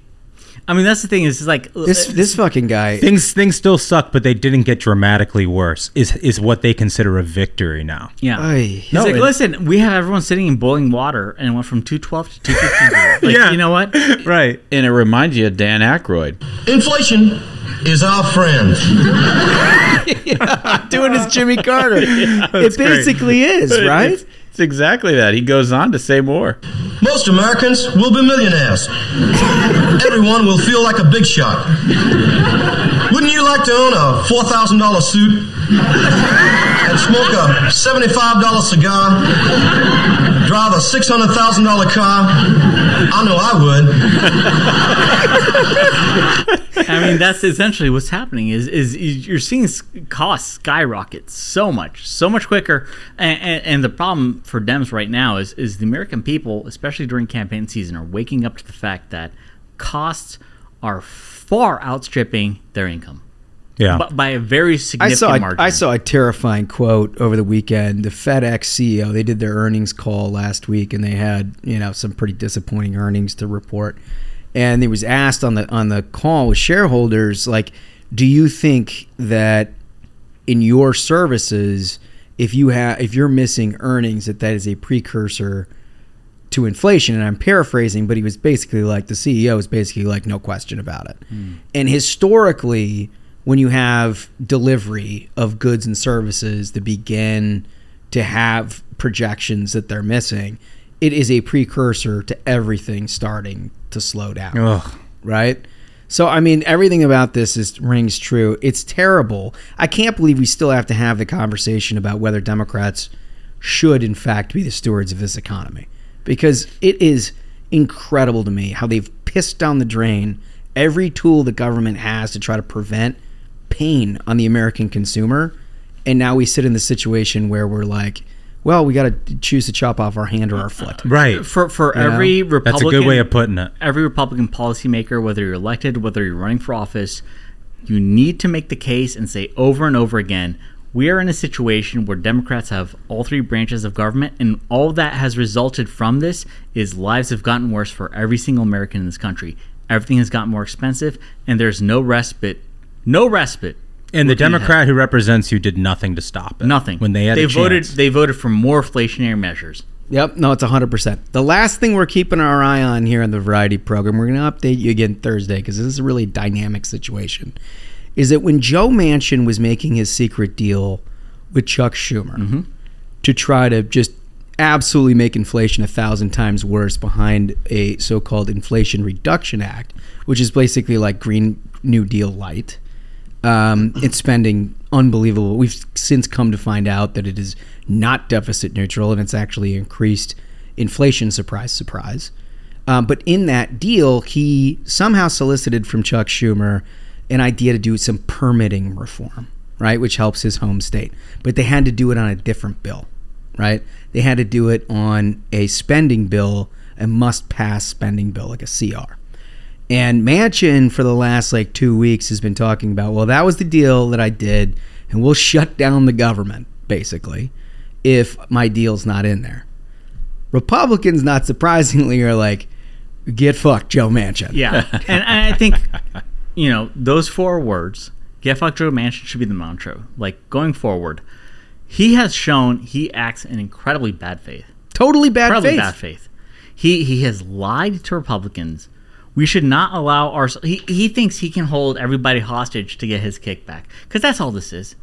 I mean, that's the thing is, like this this fucking guy. Things things still suck, but they didn't get dramatically worse. Is is what they consider a victory now. Yeah. Aye. He's no, like, it, listen, we have everyone sitting in boiling water, and it went from two twelve to two fifteen. Like, yeah. You know what? Right. And it reminds you of Dan Aykroyd. Inflation is our friend. Yeah, doing his Jimmy Carter. It basically great. is, right? It's, it's exactly that. He goes on to say more. Most Americans will be millionaires. Everyone will feel like a big shot. Wouldn't you like to own a four thousand dollars suit and smoke a seventy-five dollars cigar, drive a six hundred thousand dollars car? I know I would. I mean, that's essentially what's happening is is you're seeing costs skyrocket so much, so much quicker. And, and, and the problem for Dems right now is is the American people, especially during campaign season, are waking up to the fact that costs are far outstripping their income. Yeah. By, by a very significant I saw a, margin. I saw a terrifying quote over the weekend. The FedEx C E O, they did their earnings call last week, and they had, you know, some pretty disappointing earnings to report. And it was asked on the on the call with shareholders, like, do you think that in your services, if you have if you're missing earnings, that that is a precursor to inflation? And I'm paraphrasing, but he was basically like, the C E O is basically like, no question about it. Mm. And historically, when you have delivery of goods and services that begin to have projections that they're missing, it is a precursor to everything starting to slow down. Ugh. Right? So, I mean, everything about this is rings true. It's terrible. I can't believe we still have to have the conversation about whether Democrats should, in fact, be the stewards of this economy, because it is incredible to me how they've pissed down the drain every tool the government has to try to prevent pain on the American consumer. And now we sit in the situation where we're like, well, we got to choose to chop off our hand or our foot. Right. For for you every know? Republican... That's a good way of putting it. Every Republican policymaker, whether you're elected, whether you're running for office, you need to make the case and say over and over again, we are in a situation where Democrats have all three branches of government, and all that has resulted from this is lives have gotten worse for every single American in this country. Everything has gotten more expensive, and there's no respite. No respite. And the Democrat who represents you did nothing to stop it. Nothing. When they had they a chance. voted, they voted for more inflationary measures. Yep. No, it's one hundred percent. The last thing we're keeping our eye on here in the Variety program, we're going to update you again Thursday because this is a really dynamic situation, is that when Joe Manchin was making his secret deal with Chuck Schumer mm-hmm. to try to just absolutely make inflation a thousand times worse behind a so-called Inflation Reduction Act, which is basically like Green New Deal light, Um, it's spending unbelievable. We've since come to find out that it is not deficit neutral, and it's actually increased inflation, surprise, surprise. Um, but in that deal, he somehow solicited from Chuck Schumer an idea to do some permitting reform, right, which helps his home state. But they had to do it on a different bill, right? They had to do it on a spending bill, a must-pass spending bill, like a C R. And Manchin, for the last like two weeks, has been talking about, well, that was the deal that I did, and we'll shut down the government, basically, if my deal's not in there. Republicans, not surprisingly, are like, get fucked, Joe Manchin. Yeah, and I think, you know, those four words, get fucked, Joe Manchin, should be the mantra. Like, going forward, he has shown he acts in incredibly bad faith. Totally bad incredibly faith. Incredibly bad faith. He, he has lied to Republicans. We should not allow our... He, he thinks he can hold everybody hostage to get his kickback. Because that's all this is.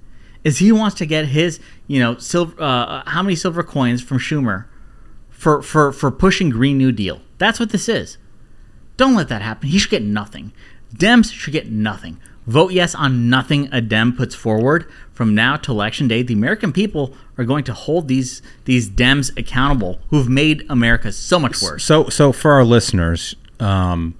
Is he wants to get his, you know, silver, uh, how many silver coins from Schumer for, for, for pushing Green New Deal. That's what this is. Don't let that happen. He should get nothing. Dems should get nothing. Vote yes on nothing a Dem puts forward. From now to Election Day, the American people are going to hold these these Dems accountable who've made America so much worse. So, so for our listeners, um,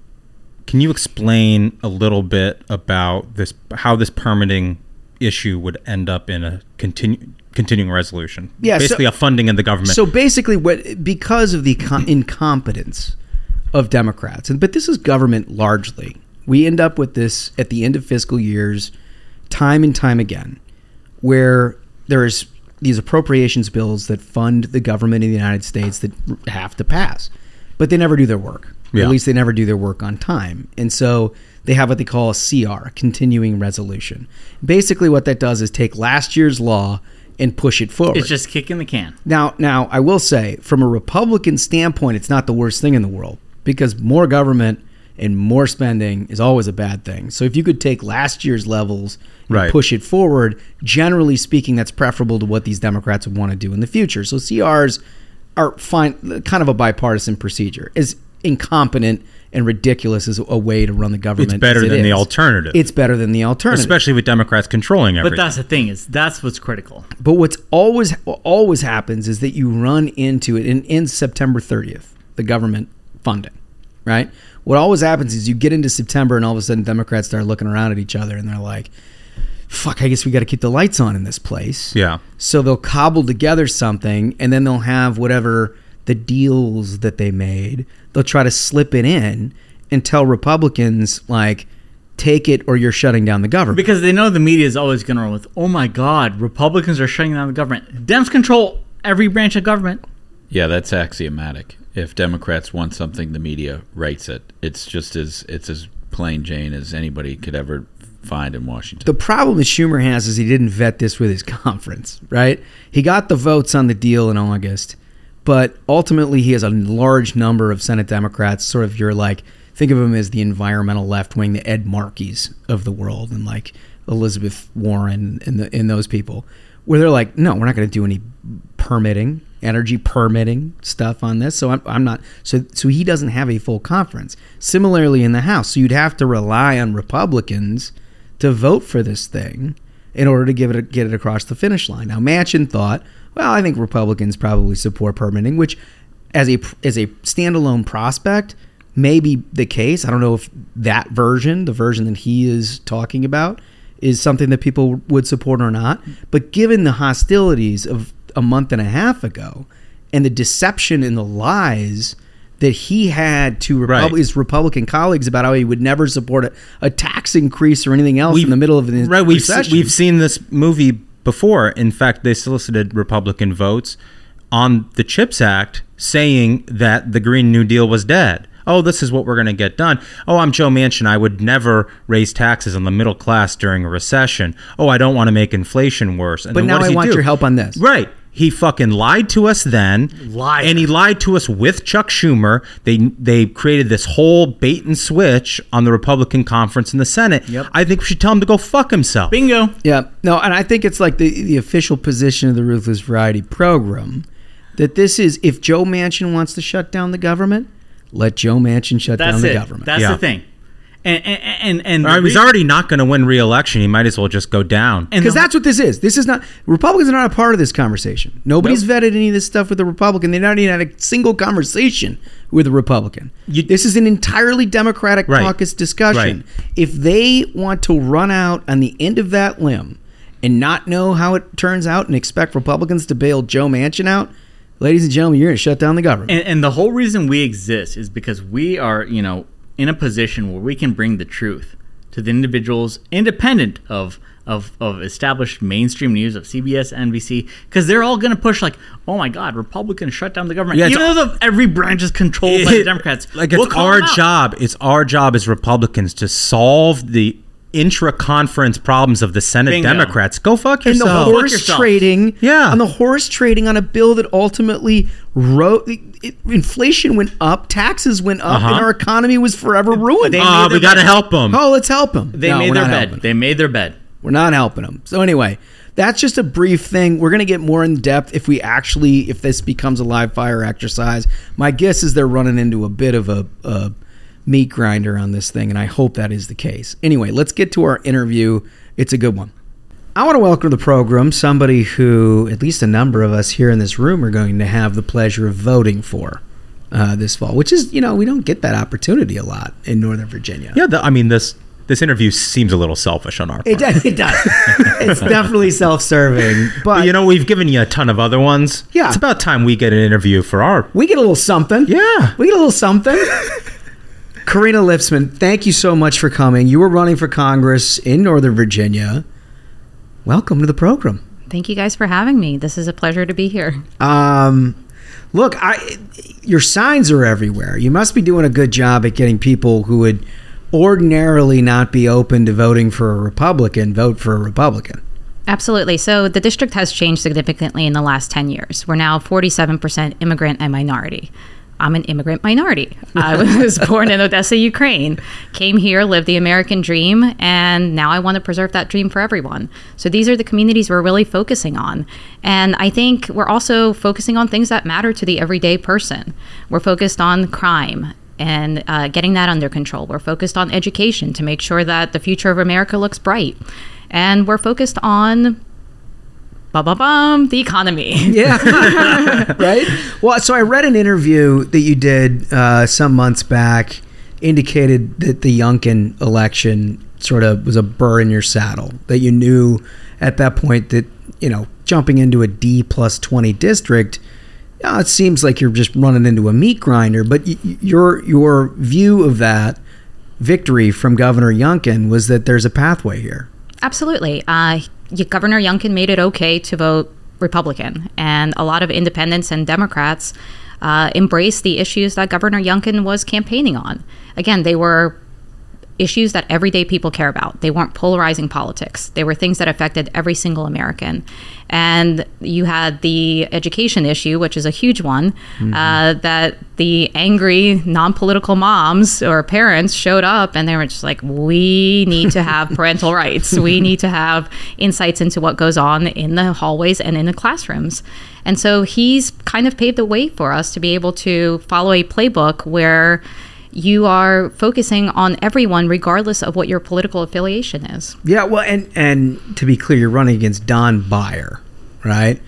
can you explain a little bit about this? How this permitting issue would end up in a continu- continuing resolution? Yeah, basically so, a funding in the government. So basically, what because of the com- incompetence of Democrats, and but this is government largely. We end up with this at the end of fiscal years, time and time again, where there is these appropriations bills that fund the government in the United States that have to pass, but they never do their work. Yeah. At least they never do their work on time. And so they have what they call a C R, continuing resolution. Basically what that does is take last year's law and push it forward. It's just kicking the can. Now, now I will say, from a Republican standpoint, it's not the worst thing in the world, because more government and more spending is always a bad thing. So if you could take last year's levels and right. push it forward, generally speaking, that's preferable to what these Democrats would want to do in the future. So C Rs are fine, kind of a bipartisan procedure. As incompetent and ridiculous as a way to run the government, it's better than the alternative. It's better than the alternative. Especially with Democrats controlling everything. But that's the thing, is that's what's critical. But what's always always happens is that you run into it, and ends September thirtieth, the government funding, right? What always happens is you get into September and all of a sudden Democrats start looking around at each other and they're like, fuck, I guess we got to keep the lights on in this place. Yeah. So they'll cobble together something, and then they'll have whatever the deals that they made. They'll try to slip it in and tell Republicans, like, take it or you're shutting down the government. Because they know the media is always going to run with, oh my God, Republicans are shutting down the government. Dems control every branch of government. Yeah, that's axiomatic. If Democrats want something, the media writes it. It's just as it's as plain Jane as anybody could ever find in Washington. The problem that Schumer has is he didn't vet this with his conference, right? He got the votes on the deal in August, but ultimately he has a large number of Senate Democrats, sort of your, like, think of them as the environmental left wing, the Ed Markeys of the world, and like Elizabeth Warren and, the, and those people, where they're like, no, we're not going to do any permitting. Energy permitting stuff on this, so I'm, I'm not. So, so he doesn't have a full conference. Similarly, in the House, so you'd have to rely on Republicans to vote for this thing in order to give it a, get it across the finish line. Now, Manchin thought, well, I think Republicans probably support permitting, which, as a as a standalone prospect, may be the case. I don't know if that version, the version that he is talking about, is something that people would support or not. But given the hostilities of a month and a half ago, and the deception and the lies that he had to Repu- right. his Republican colleagues about how he would never support a, a tax increase or anything else we've, in the middle of an right, recession. We've, we've seen this movie before. In fact, they solicited Republican votes on the CHIPS Act, saying that the Green New Deal was dead. Oh, this is what we're going to get done. Oh, I'm Joe Manchin. I would never raise taxes on the middle class during a recession. Oh, I don't want to make inflation worse. And but now I want do? your help on this. Right. He fucking lied to us then. Lied. And he lied to us with Chuck Schumer. They they created this whole bait and switch on the Republican conference in the Senate. Yep. I think we should tell him to go fuck himself. Bingo. Yeah. No, and I think it's like the, the official position of the Ruthless Variety program, that this is, if Joe Manchin wants to shut down the government, let Joe Manchin shut That's down the it. government. That's yeah. the thing. And and and, and right, he's already not going to win re-election. He might as well just go down. Because that's what this is. This is not Republicans are not a part of this conversation. Nobody's nope. vetted any of this stuff with a Republican. They not even had a single conversation with a Republican. You, this is an entirely Democratic right, caucus discussion. Right. If they want to run out on the end of that limb and not know how it turns out and expect Republicans to bail Joe Manchin out, ladies and gentlemen, you're going to shut down the government. And, and the whole reason we exist is because we are, you know, in a position where we can bring the truth to the individuals independent of of, of established mainstream news, of C B S, N B C, because they're all going to push like, oh my God, Republicans shut down the government. Yeah, Even though every branch is controlled it, by the Democrats. Like we'll it's our job. It's our job as Republicans to solve the intra-conference problems of the Senate Bingo. Democrats. Go fuck yourself. And the horse yourself. trading. Yeah. On the horse trading on a bill that ultimately wrote, it, it, inflation went up, taxes went up, uh-huh. and our economy was forever ruined. Oh, we got to help them. Oh, let's help them. They no, made their bed. They made their bed. We're not helping them. So anyway, that's just a brief thing. We're going to get more in depth if we actually, if this becomes a live fire exercise. My guess is they're running into a bit of a, a meat grinder on this thing, and I hope that is the case. Anyway, let's get to our interview. It's a good one. I want to welcome to the program somebody who at least a number of us here in this room are going to have the pleasure of voting for uh, this fall, which is, you know, we don't get that opportunity a lot in Northern Virginia. Yeah, the, I mean, this this interview seems a little selfish on our part. It does. It does. It's definitely self-serving. But, but, you know, we've given you a ton of other ones. Yeah. It's about time we get an interview for our... We get a little something. Yeah. We get a little something. Karina Lipsman, thank you so much for coming. You were running for Congress in Northern Virginia. Welcome to the program. Thank you guys for having me. This is a pleasure to be here. Um, look, I, your signs are everywhere. You must be doing a good job at getting people who would ordinarily not be open to voting for a Republican, vote for a Republican. Absolutely. So the district has changed significantly in the last ten years. We're now forty-seven percent immigrant and minority. I'm an immigrant minority. I was born in Odessa, Ukraine, came here, lived the American dream, and now I want to preserve that dream for everyone. So these are the communities we're really focusing on. And I think we're also focusing on things that matter to the everyday person. We're focused on crime and uh, getting that under control. We're focused on education to make sure that the future of America looks bright. And we're focused on... Ba-ba-bum, the economy. Yeah. Right? Well, so I read an interview that you did uh, some months back, indicated that the Youngkin election sort of was a burr in your saddle, that you knew at that point that, you know, jumping into a D plus twenty district, uh, it seems like you're just running into a meat grinder, but y- your your view of that victory from Governor Youngkin was that there's a pathway here. Absolutely. Uh, Governor Youngkin made it okay to vote Republican, and a lot of independents and Democrats uh, embraced the issues that Governor Youngkin was campaigning on. Again, they were issues that everyday people care about. They weren't polarizing politics. They were things that affected every single American. And you had the education issue, which is a huge one, mm-hmm. uh, that the angry non-political moms or parents showed up and they were just like, we need to have parental rights. We need to have insights into what goes on in the hallways and in the classrooms. And so he's kind of paved the way for us to be able to follow a playbook where you are focusing on everyone, regardless of what your political affiliation is. Yeah, well, and and to be clear, you're running against Don Beyer, right?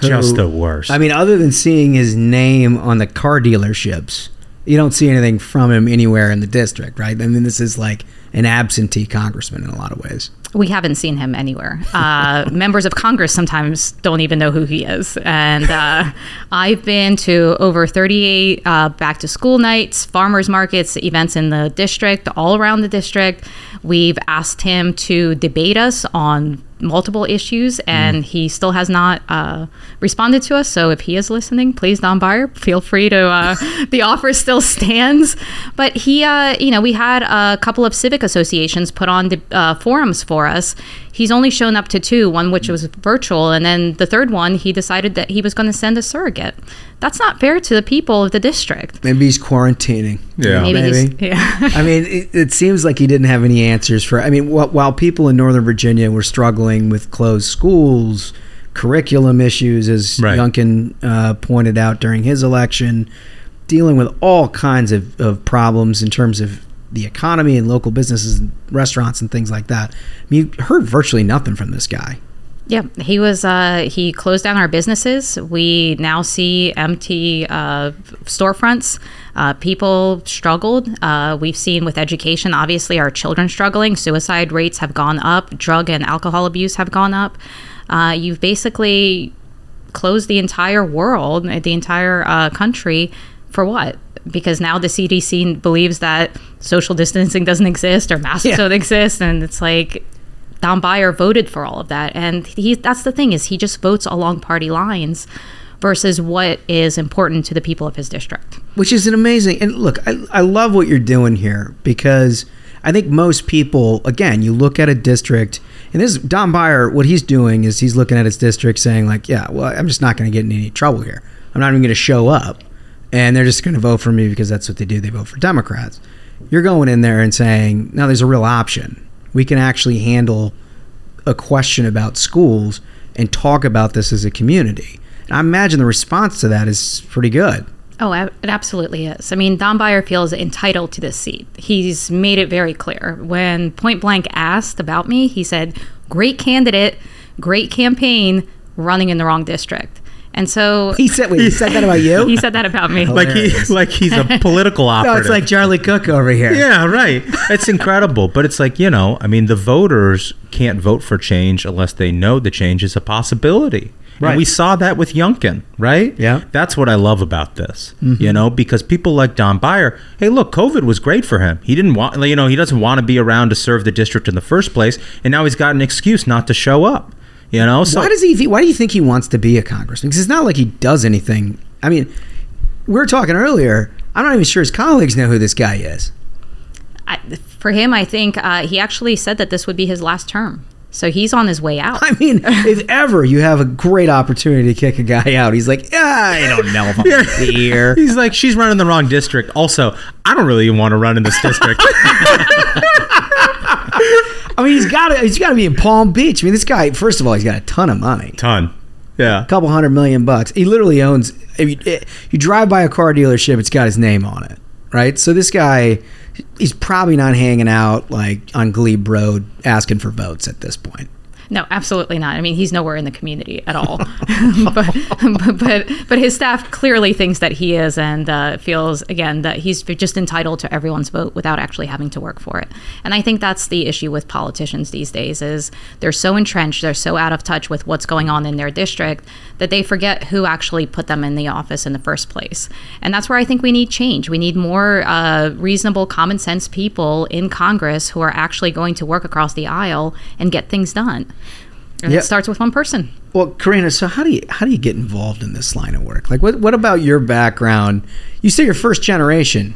Who, just the worst. I mean, other than seeing his name on the car dealerships, you don't see anything from him anywhere in the district, right? I mean, this is like an absentee congressman in a lot of ways. We haven't seen him anywhere. Uh, members of Congress sometimes don't even know who he is. And uh, I've been to over thirty-eight uh, back-to-school nights, farmers markets, events in the district, all around the district. We've asked him to debate us on multiple issues, and mm. he still has not uh, responded to us. So if he is listening, please, Don Beyer, feel free to, uh, the offer still stands. But he, uh, you know, we had a couple of civic associations put on the, uh, forums for us. He's only shown up to two, one which was virtual, and then the third one, he decided that he was going to send a surrogate. That's not fair to the people of the district. Maybe he's quarantining. Yeah. Maybe. Maybe. He's, yeah. I mean, it, it seems like he didn't have any answers for, I mean, wh- while people in Northern Virginia were struggling with closed schools, curriculum issues, as right. Youngkin uh, pointed out during his election, dealing with all kinds of, of problems in terms of the economy and local businesses and restaurants and things like that. I mean, you heard virtually nothing from this guy. Yeah, he was, uh, he closed down our businesses. We now see empty uh, storefronts. Uh, people struggled. Uh, we've seen with education, obviously, our children struggling. Suicide rates have gone up. Drug and alcohol abuse have gone up. Uh, you've basically closed the entire world, the entire uh, country for what? Because now the C D C believes that social distancing doesn't exist or masks yeah. don't exist. And it's like Don Beyer voted for all of that. And he, that's the thing, is he just votes along party lines versus what is important to the people of his district. Which is an amazing. And look, I, I love what you're doing here, because I think most people, again, you look at a district, and this Don Beyer, what he's doing is he's looking at his district saying like, yeah, well, I'm just not going to get in any trouble here. I'm not even going to show up. And they're just going to vote for me because that's what they do. They vote for Democrats. You're going in there and saying, no, there's a real option. We can actually handle a question about schools and talk about this as a community. And I imagine the response to that is pretty good. Oh, it absolutely is. I mean, Don Beyer feels entitled to this seat. He's made it very clear. When Point Blank asked about me, he said, great candidate, great campaign, running in the wrong district. And so he said, wait, he said that about you? He said that about me. Like he, like he's a political operative. No, it's like Charlie Cook over here. Yeah, right. It's incredible. But it's like, you know, I mean, the voters can't vote for change unless they know the change is a possibility. Right. And we saw that with Youngkin, right? Yeah. That's what I love about this, mm-hmm. you know, because people like Don Beyer, hey, look, COVID was great for him. He didn't want, you know, he doesn't want to be around to serve the district in the first place. And now he's got an excuse not to show up. You know, so why does he? Th- why do you think he wants to be a congressman? Because it's not like he does anything. I mean, we were talking earlier. I'm not even sure his colleagues know who this guy is. I, for him, I think uh, he actually said that this would be his last term, so he's on his way out. I mean, if ever you have a great opportunity to kick a guy out, he's like, ah, I don't know if I'm yeah. here. He's like, she's running the wrong district. Also, I don't really want to run in this district. I mean, he's got to he's got to be in Palm Beach. I mean, this guy, first of all, he's got a ton of money. Ton. Yeah. A couple hundred million bucks. He literally owns, if you, if you drive by a car dealership, it's got his name on it, right? So this guy, he's probably not hanging out like on Glebe Road asking for votes at this point. No, absolutely not. I mean, he's nowhere in the community at all. but, but but his staff clearly thinks that he is, and uh, feels, again, that he's just entitled to everyone's vote without actually having to work for it. And I think that's the issue with politicians these days, is they're so entrenched, they're so out of touch with what's going on in their district that they forget who actually put them in the office in the first place. And that's where I think we need change. We need more uh, reasonable, common sense people in Congress who are actually going to work across the aisle and get things done. And yep. It starts with one person. Well, Karina, so how do you how do you get involved in this line of work? Like, what what about your background? You say you're first generation.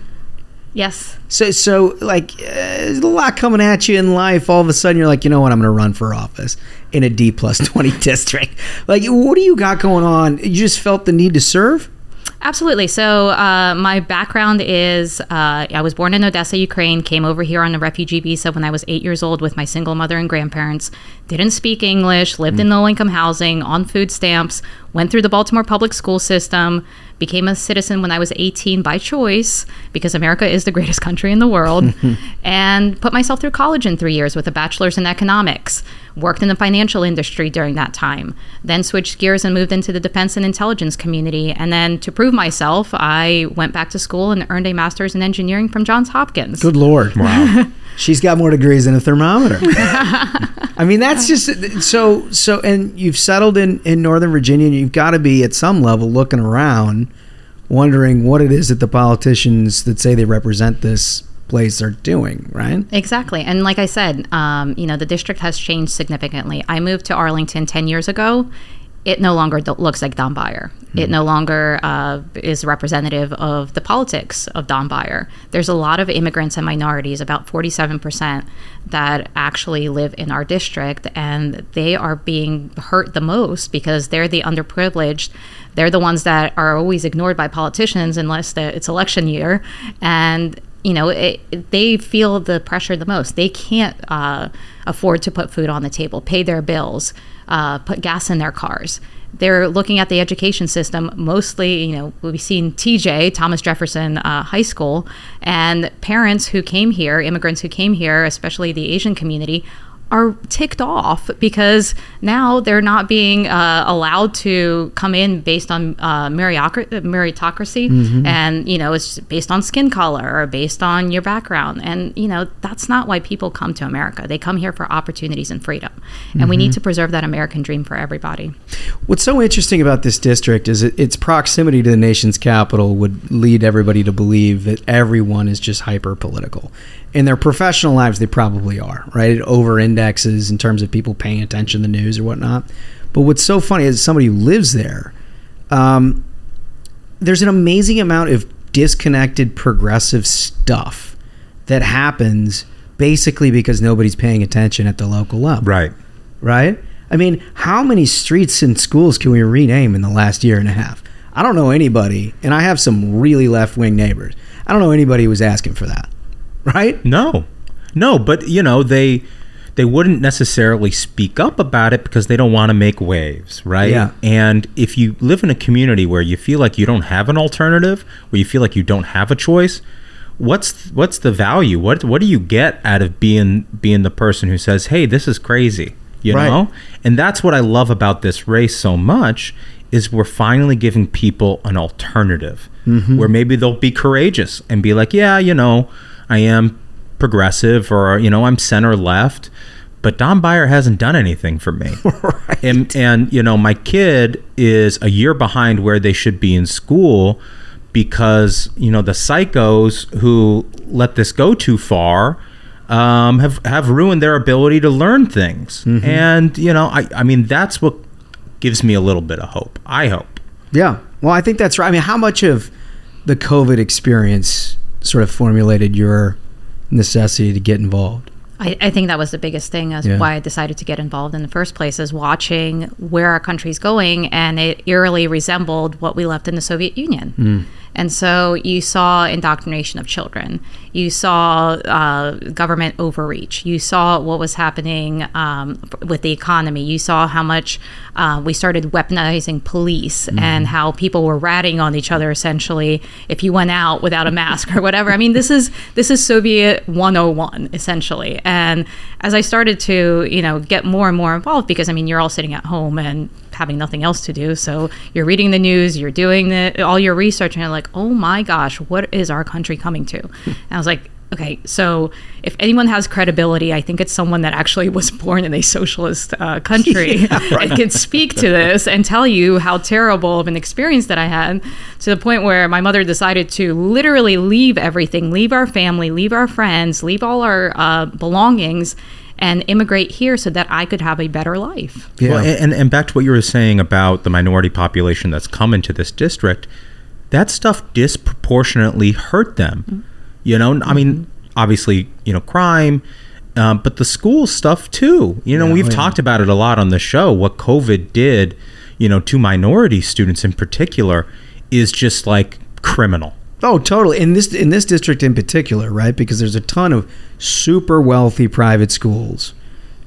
Yes. So, so like, uh, there's a lot coming at you in life. All of a sudden, you're like, you know what? I'm going to run for office in a D plus twenty district. Like, what do you got going on? You just felt the need to serve? Absolutely. So uh, my background is uh, I was born in Odessa, Ukraine, came over here on a refugee visa when I was eight years old with my single mother and grandparents, didn't speak English, lived mm. in low-income housing, on food stamps, went through the Baltimore public school system, became a citizen when I was eighteen by choice, because America is the greatest country in the world, and put myself through college in three years with a bachelor's in economics. Worked in the financial industry during that time, then switched gears and moved into the defense and intelligence community. And then to prove myself, I went back to school and earned a master's in engineering from Johns Hopkins. Good Lord. Wow. She's got more degrees than a thermometer. I mean, that's just so, so, and you've settled in, in Northern Virginia, and you've got to be at some level looking around, wondering what it is that the politicians that say they represent this place are doing, right? Exactly. And like I said, um, you know, the district has changed significantly. I moved to Arlington ten years ago. It no longer do- looks like Don Beyer. Mm-hmm. It no longer uh, is representative of the politics of Don Beyer. There's a lot of immigrants and minorities, about forty-seven percent, that actually live in our district, and they are being hurt the most because they're the underprivileged. They're the ones that are always ignored by politicians unless it's election year. And you know, it, it, they feel the pressure the most. They can't uh, afford to put food on the table, pay their bills, uh, put gas in their cars. They're looking at the education system. Mostly, you know, we've seen T J, Thomas Jefferson uh, High School, and parents who came here, immigrants who came here, especially the Asian community, are ticked off because now they're not being uh, allowed to come in based on uh, meritocracy, mm-hmm. and you know, it's based on skin color or based on your background. And you know, that's not why people come to America. They come here for opportunities and freedom, and mm-hmm. we need to preserve that American dream for everybody. What's so interesting about this district is it, its proximity to the nation's capital would lead everybody to believe that everyone is just hyper political. In their professional lives, they probably are, right? It over-indexes in terms of people paying attention to the news or whatnot. But what's so funny is somebody who lives there, um, there's an amazing amount of disconnected progressive stuff that happens basically because nobody's paying attention at the local level. Right. Right? I mean, how many streets and schools can we rename in the last year and a half? I don't know anybody, and I have some really left-wing neighbors. I don't know anybody who was asking for that. Right? No, no. But, you know, they they wouldn't necessarily speak up about it because they don't want to make waves, right? Yeah. And if you live in a community where you feel like you don't have an alternative, where you feel like you don't have a choice, what's what's the value? What what do you get out of being being the person who says, hey, this is crazy, you right. know? And that's what I love about this race so much, is we're finally giving people an alternative mm-hmm. where maybe they'll be courageous and be like, yeah, you know, I am progressive, or, you know, I'm center left, but Don Beyer hasn't done anything for me. Right. And, and, you know, my kid is a year behind where they should be in school because, you know, the psychos who let this go too far um, have, have ruined their ability to learn things. Mm-hmm. And, you know, I, I mean, that's what gives me a little bit of hope, I hope. Yeah. Well, I think that's right. I mean, how much of the COVID experience sort of formulated your necessity to get involved? I, I think that was the biggest thing as yeah. why I decided to get involved in the first place, is watching where our country's going, and it eerily resembled what we left in the Soviet Union. Mm. And so you saw indoctrination of children. You saw uh, government overreach. You saw what was happening um, with the economy. You saw how much uh, we started weaponizing police mm. and how people were ratting on each other, essentially, if you went out without a mask or whatever. I mean, this is this is Soviet one oh one, essentially. And as I started to, you know, get more and more involved, because, I mean, you're all sitting at home and having nothing else to do. So you're reading the news, you're doing the, all your research, and you're like, oh my gosh, what is our country coming to? And I was like, okay, so if anyone has credibility, I think it's someone that actually was born in a socialist uh, country yeah, right. and can speak to this and tell you how terrible of an experience that I had, to the point where my mother decided to literally leave everything, leave our family, leave our friends, leave all our uh, belongings, and immigrate here so that I could have a better life. Yeah. Well, and, and back to what you were saying about the minority population that's come into this district, that stuff disproportionately hurt them. Mm-hmm. You know, I mean, obviously, you know, crime, um, but the school stuff too. You know, yeah, we've yeah. talked about it a lot on the show. What COVID did, you know, to minority students in particular is just like criminal. Oh, totally. In this in this district in particular, right? Because there's a ton of super wealthy private schools,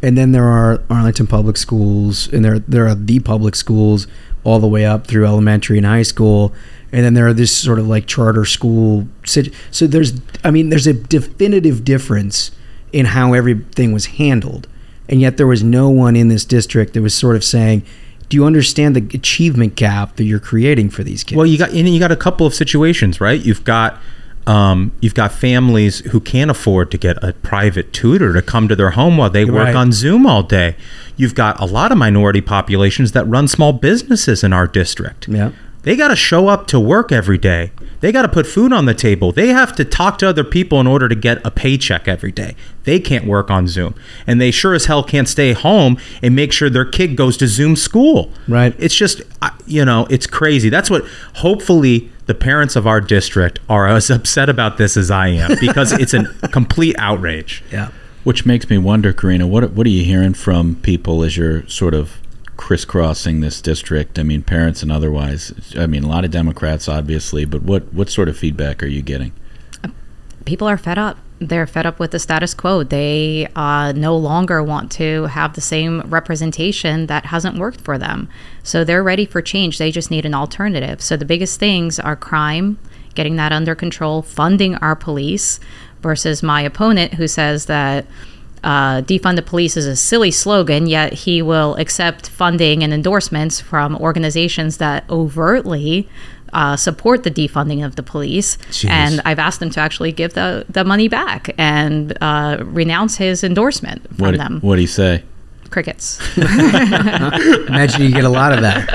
and then there are Arlington public schools, and there there are the public schools all the way up through elementary and high school, and then there are this sort of like charter school. So there's, I mean, there's a definitive difference in how everything was handled, and yet there was no one in this district that was sort of saying, do you understand the achievement gap that you're creating for these kids? Well, you got and you got a couple of situations, right? You've got um, you've got families who can't afford to get a private tutor to come to their home while they right. work on Zoom all day. You've got a lot of minority populations that run small businesses in our district. Yeah. They got to show up to work every day. They got to put food on the table. They have to talk to other people in order to get a paycheck every day. They can't work on Zoom. And they sure as hell can't stay home and make sure their kid goes to Zoom school. Right. It's just, you know, it's crazy. That's what, hopefully, the parents of our district are as upset about this as I am, because it's a complete outrage. Yeah. Which makes me wonder, Karina, what what are you hearing from people as you're sort of crisscrossing this district? I mean, parents and otherwise. I mean, a lot of Democrats, obviously, but what, what sort of feedback are you getting? People are fed up. They're fed up with the status quo. They uh, no longer want to have the same representation that hasn't worked for them. So they're ready for change. They just need an alternative. So the biggest things are crime, getting that under control, funding our police, versus my opponent who says that Uh, defund the police is a silly slogan, yet he will accept funding and endorsements from organizations that overtly uh, support the defunding of the police. Jeez. And I've asked him to actually give the, the money back and uh, renounce his endorsement from what, them. What'd he say? Crickets. Imagine you get a lot of that.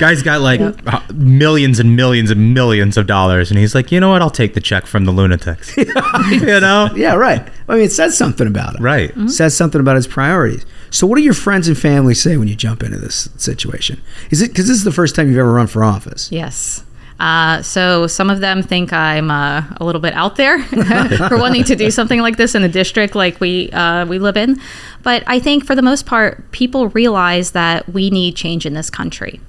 Guy's got like yeah. millions and millions and millions of dollars, and he's like, you know what, I'll take the check from the lunatics. You know? Yeah, right. I mean, it says something about him. Right. Mm-hmm. It says something about his priorities. So what do your friends and family say when you jump into this situation? Is it because this is the first time you've ever run for office? Yes. Uh, so some of them think I'm uh, a little bit out there for wanting to do something like this in a district like we uh, we live in. But I think for the most part, people realize that we need change in this country.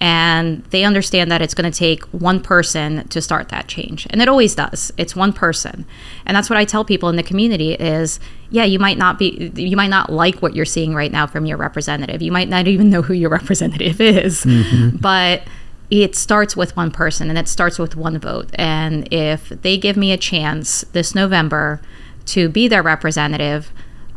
And they understand that it's going to take one person to start that change. And it always does. It's one person. And that's what I tell people in the community is, yeah, you might not be, you might not like what you're seeing right now from your representative. You might not even know who your representative is. Mm-hmm. But it starts with one person, and it starts with one vote. And if they give me a chance this November to be their representative,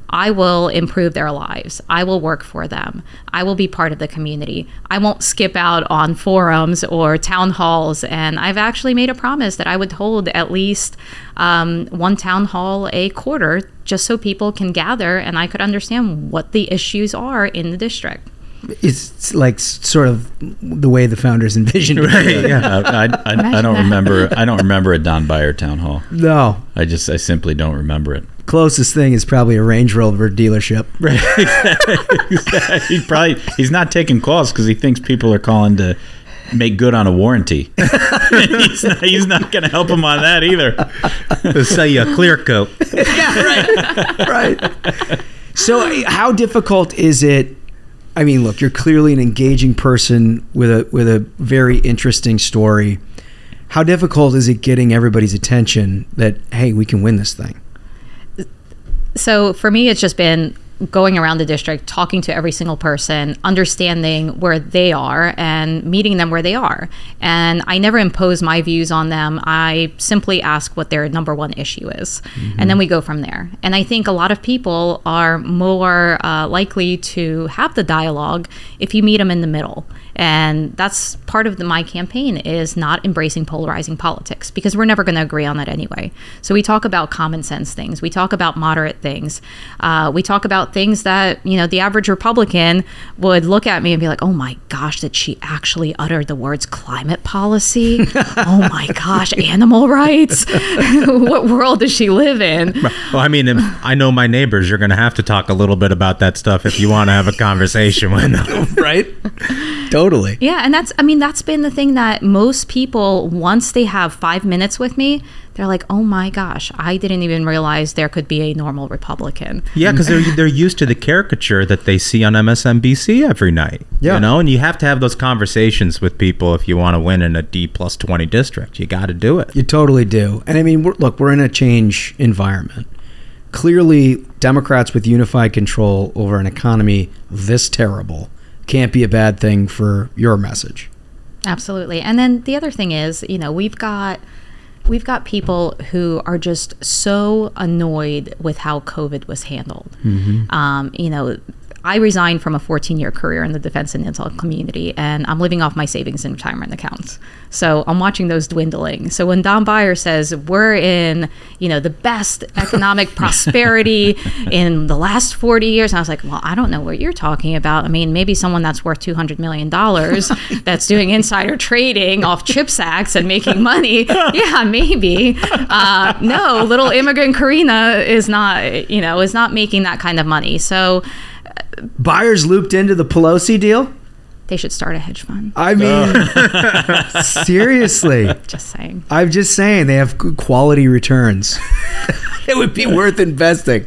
I will improve their lives. I will work for them. I will be part of the community. I won't skip out on forums or town halls. And I've actually made a promise that I would hold at least um, one town hall a quarter, just so people can gather and I could understand what the issues are in the district. It's like sort of the way the founders envisioned it. Right, yeah. I, I, I don't remember. I don't remember a Don Beyer town hall. No, I just I simply don't remember it. Closest thing is probably a Range Rover dealership. Right. He probably he's not taking calls because he thinks people are calling to make good on a warranty. he's not, he's not going to help him on that either. They'll sell you a clear coat. Yeah, right. Right. So, how difficult is it? I mean, look, you're clearly an engaging person with a with a very interesting story. How difficult is it getting everybody's attention that, hey, we can win this thing? So for me, it's just been going around the district, talking to every single person, understanding where they are and meeting them where they are. And I never impose my views on them. I simply ask what their number one issue is. Mm-hmm. And then we go from there. And I think a lot of people are more uh, likely to have the dialogue if you meet them in the middle. And that's part of the, my campaign is not embracing polarizing politics, because we're never going to agree on that anyway. So we talk about common sense things. We talk about moderate things. Uh, we talk about things that, you know, the average Republican would look at me and be like, oh my gosh, did she actually utter the words climate policy? Oh my gosh, animal rights? What world does she live in? Well, I mean, I know my neighbors, you're going to have to talk a little bit about that stuff if you want to have a conversation with them. Right? Totally. Yeah. And that's, I mean, that's been the thing that most people, once they have five minutes with me, they're like, oh my gosh, I didn't even realize there could be a normal Republican. Yeah, because they're, they're used to the caricature that they see on M S N B C every night. Yeah. You know, and you have to have those conversations with people if you want to win in a D plus twenty district. You got to do it. You totally do. And I mean, we're, look, we're in a change environment. Clearly, Democrats with unified control over an economy this terrible can't be a bad thing for your message. Absolutely. And then the other thing is, you know, we've got... We've got people who are just so annoyed with how COVID was handled. Mm-hmm. Um, you know, I resigned from a fourteen-year career in the defense and intel community, and I'm living off my savings and retirement accounts. So I'm watching those dwindling. So when Don Beyer says we're in, you know, the best economic prosperity in the last forty years, I was like, well, I don't know what you're talking about. I mean, maybe someone that's worth two hundred million dollars that's doing insider trading off CHIPS Acts and making money. Yeah, maybe. Uh, no, little immigrant Karina is not, you know, is not making that kind of money. So Buyers looped into the Pelosi deal? They should start a hedge fund. I mean, oh. Seriously. Just saying. I'm just saying they have good quality returns. It would be worth investing.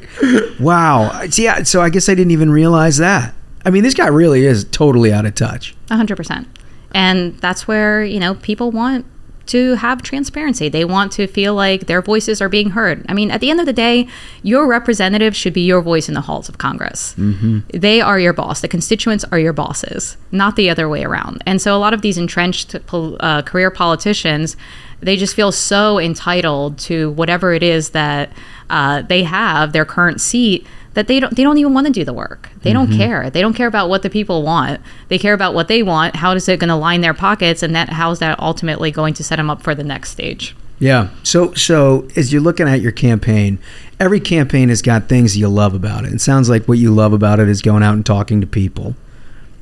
Wow. Yeah, so I guess I didn't even realize that. I mean, this guy really is totally out of touch. one hundred percent. And that's where, you know, people want to have transparency. They want to feel like their voices are being heard. I mean, at the end of the day, your representative should be your voice in the halls of Congress. Mm-hmm. They are your boss. The constituents are your bosses, not the other way around. And so a lot of these entrenched uh, career politicians, they just feel so entitled to whatever it is that uh, they have, their current seat, that they don't they don't even want to do the work. They mm-hmm. don't care. They don't care about what the people want. They care about what they want. How is it going to line their pockets? And that how is that ultimately going to set them up for the next stage? Yeah. So so as you're looking at your campaign, every campaign has got things you love about it. It sounds like what you love about it is going out and talking to people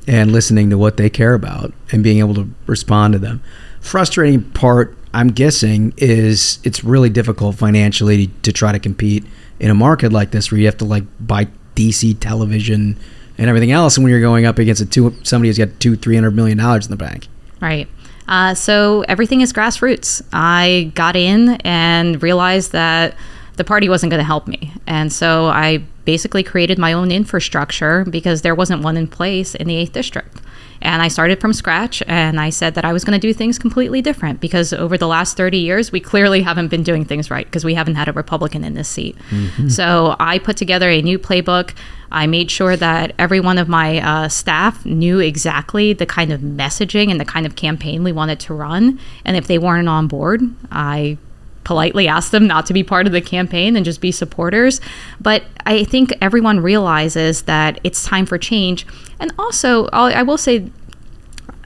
and listening to what they care about and being able to respond to them. Frustrating part, I'm guessing, is it's really difficult financially to try to compete in a market like this where you have to like buy D C television and everything else, and when you're going up against a two, somebody who's got two, three hundred million dollars in the bank. Right. Uh, so everything is grassroots. I got in and realized that the party wasn't going to help me, and so I basically created my own infrastructure because there wasn't one in place in the eighth district. And I started from scratch, and I said that I was going to do things completely different, because over the last thirty years, we clearly haven't been doing things right, because we haven't had a Republican in this seat. Mm-hmm. So I put together a new playbook. I made sure that every one of my uh, staff knew exactly the kind of messaging and the kind of campaign we wanted to run. And if they weren't on board, I politely asked them not to be part of the campaign and just be supporters. But I think everyone realizes that it's time for change. And also, I will say,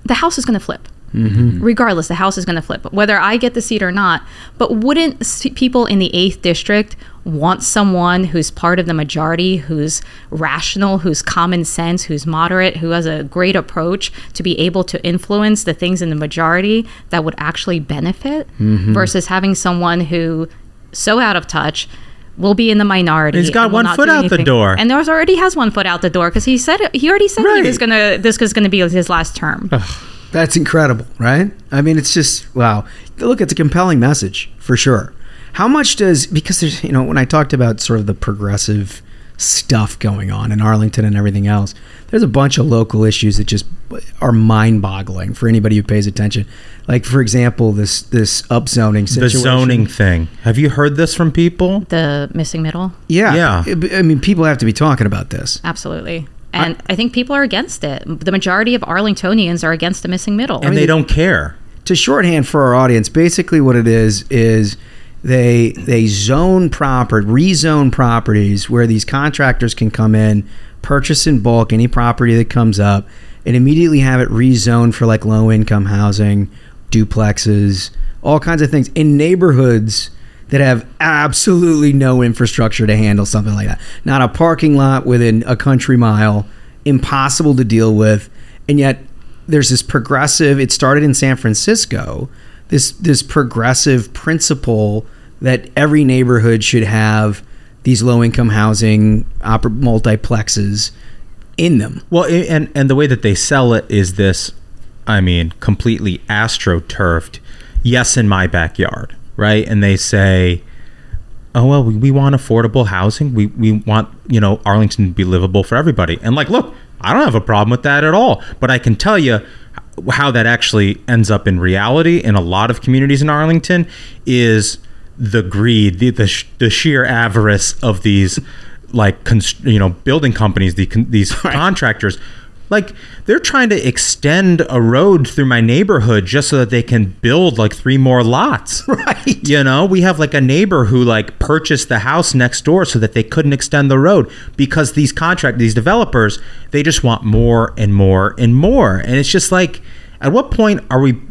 the House is going to flip. Mm-hmm. Regardless, the House is going to flip, whether I get the seat or not. But wouldn't people in the eighth district want someone who's part of the majority, who's rational, who's common sense, who's moderate, who has a great approach, to be able to influence the things in the majority that would actually benefit, mm-hmm. versus having someone who so out of touch will be in the minority. He's got one foot out the door. And there's already has one foot out the door, because he said it, he already said right. he was gonna, this was going to be his last term. Ugh. That's incredible, right? I mean, it's just, wow. Look, it's a compelling message, for sure. How much does, because there's, you know, when I talked about sort of the progressive stuff going on in Arlington and everything else, there's a bunch of local issues that just are mind-boggling for anybody who pays attention. Like, for example, this this upzoning situation. The zoning thing. Have you heard this from people? The missing middle? Yeah. Yeah. I mean, people have to be talking about this. Absolutely. And I, I think people are against it. The majority of Arlingtonians are against the missing middle. And I mean, they don't care. To shorthand for our audience, basically what it is, is they they zone property, rezone properties where these contractors can come in, purchase in bulk any property that comes up, and immediately have it rezoned for like low-income housing, duplexes, all kinds of things in neighborhoods that have absolutely no infrastructure to handle something like that. Not a parking lot within a country mile, impossible to deal with. And yet there's this progressive, it started in San Francisco, this this progressive principle that every neighborhood should have these low-income housing multiplexes in them. Well, and, and the way that they sell it is this, I mean, completely astroturfed, yes, in my backyard. Right. And they say, oh, well, we, we want affordable housing. We we want, you know, Arlington to be livable for everybody. And like, look, I don't have a problem with that at all. But I can tell you how that actually ends up in reality in a lot of communities in Arlington is the greed, the the, sh- the sheer avarice of these like, const- you know, building companies, the con- these right. contractors. Like, they're trying to extend a road through my neighborhood just so that they can build like three more lots. Right. You know, we have like a neighbor who like purchased the house next door so that they couldn't extend the road, because these contract, these developers, they just want more and more and more. And it's just like, at what point are we,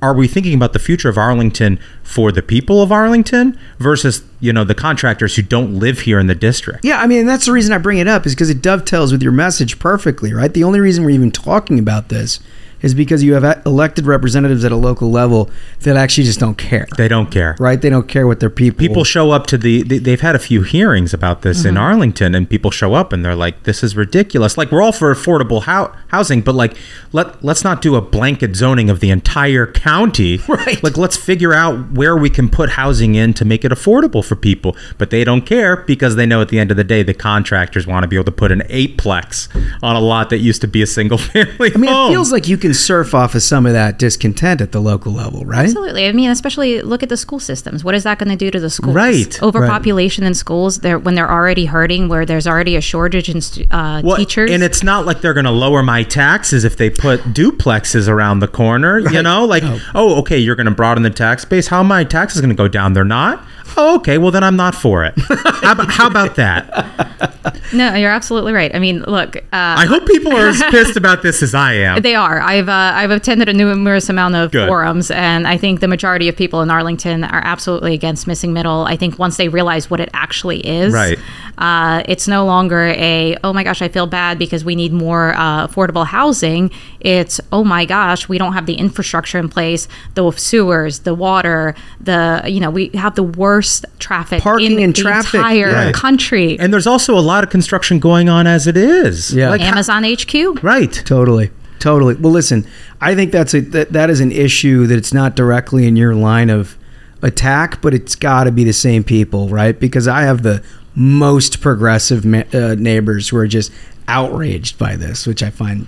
are we thinking about the future of Arlington for the people of Arlington versus, you know, the contractors who don't live here in the district? Yeah, I mean, that's the reason I bring it up, is because it dovetails with your message perfectly, right? The only reason we're even talking about this is because you have elected representatives at a local level that actually just don't care. They don't care. Right? They don't care what their people... People show up to the... They, they've had a few hearings about this mm-hmm. in Arlington, and people show up and they're like, this is ridiculous. Like, we're all for affordable ho- housing, but like, let, let's not do a blanket zoning of the entire county. Right. Like, let's figure out where we can put housing in to make it affordable for people. But they don't care, because they know at the end of the day, the contractors want to be able to put an eightplex on a lot that used to be a single family I mean, home. It feels like you can surf off of some of that discontent at the local level, right? Absolutely. I mean, especially look at the school systems. What is that going to do to the schools? Right. Overpopulation right. in schools, they're, when they're already hurting, where there's already a shortage in uh, well, teachers. And it's not like they're going to lower my taxes if they put duplexes around the corner, right. you know? Like, oh, oh okay, you're going to broaden the tax base. How are my taxes going to go down? They're not? Oh, okay, well, then I'm not for it. how, about, how about that? No, you're absolutely right. I mean, look. Uh, I hope people are as pissed about this as I am. They are. I've uh, I've attended a numerous amount of Good. forums, and I think the majority of people in Arlington are absolutely against missing middle. I think once they realize what it actually is, right. uh, it's no longer a, oh my gosh, I feel bad because we need more uh, affordable housing. It's, oh my gosh, we don't have the infrastructure in place, the sewers, the water, the, you know, we have the worst traffic Parking in and the traffic. entire right. country. And there's also a lot of construction going on as it is. Yeah. Like Amazon how- H Q. Right. Totally. Totally. Well, listen, I think that's a, that, that is an issue that it's not directly in your line of attack, but it's got to be the same people, right? Because I have the most progressive ma- uh, neighbors who are just outraged by this, which I find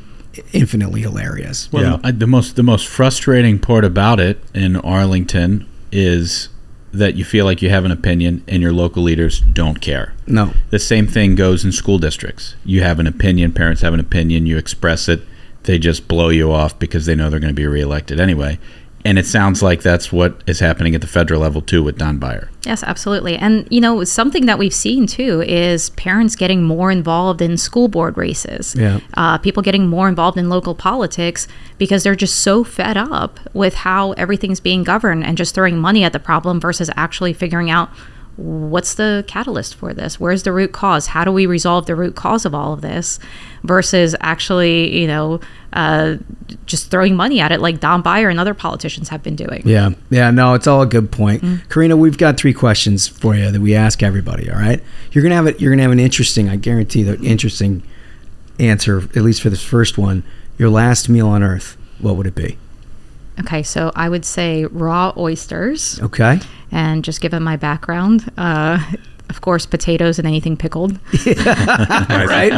infinitely hilarious. Well, yeah. the, the most the most frustrating part about it in Arlington is that you feel like you have an opinion and your local leaders don't care. No. The same thing goes in school districts. You have an opinion, parents have an opinion, you express it, they just blow you off because they know they're going to be reelected anyway. And it sounds like that's what is happening at the federal level, too, with Don Beyer. Yes, absolutely. And, you know, something that we've seen, too, is parents getting more involved in school board races. Yeah. Uh, people getting more involved in local politics because they're just so fed up with how everything's being governed and just throwing money at the problem versus actually figuring out what's the catalyst for this? Where's the root cause? How do we resolve the root cause of all of this versus actually, you know, uh, just throwing money at it like Don Beyer and other politicians have been doing. Yeah. Yeah. No, it's all a good point. Mm-hmm. Karina, we've got three questions for you that we ask everybody. All right. You're going to have it. You're going to have an interesting, I guarantee the interesting answer, at least for this first one, your last meal on earth. What would it be? Okay, so I would say raw oysters. Okay. And just given my background, uh, of course, potatoes and anything pickled. Right?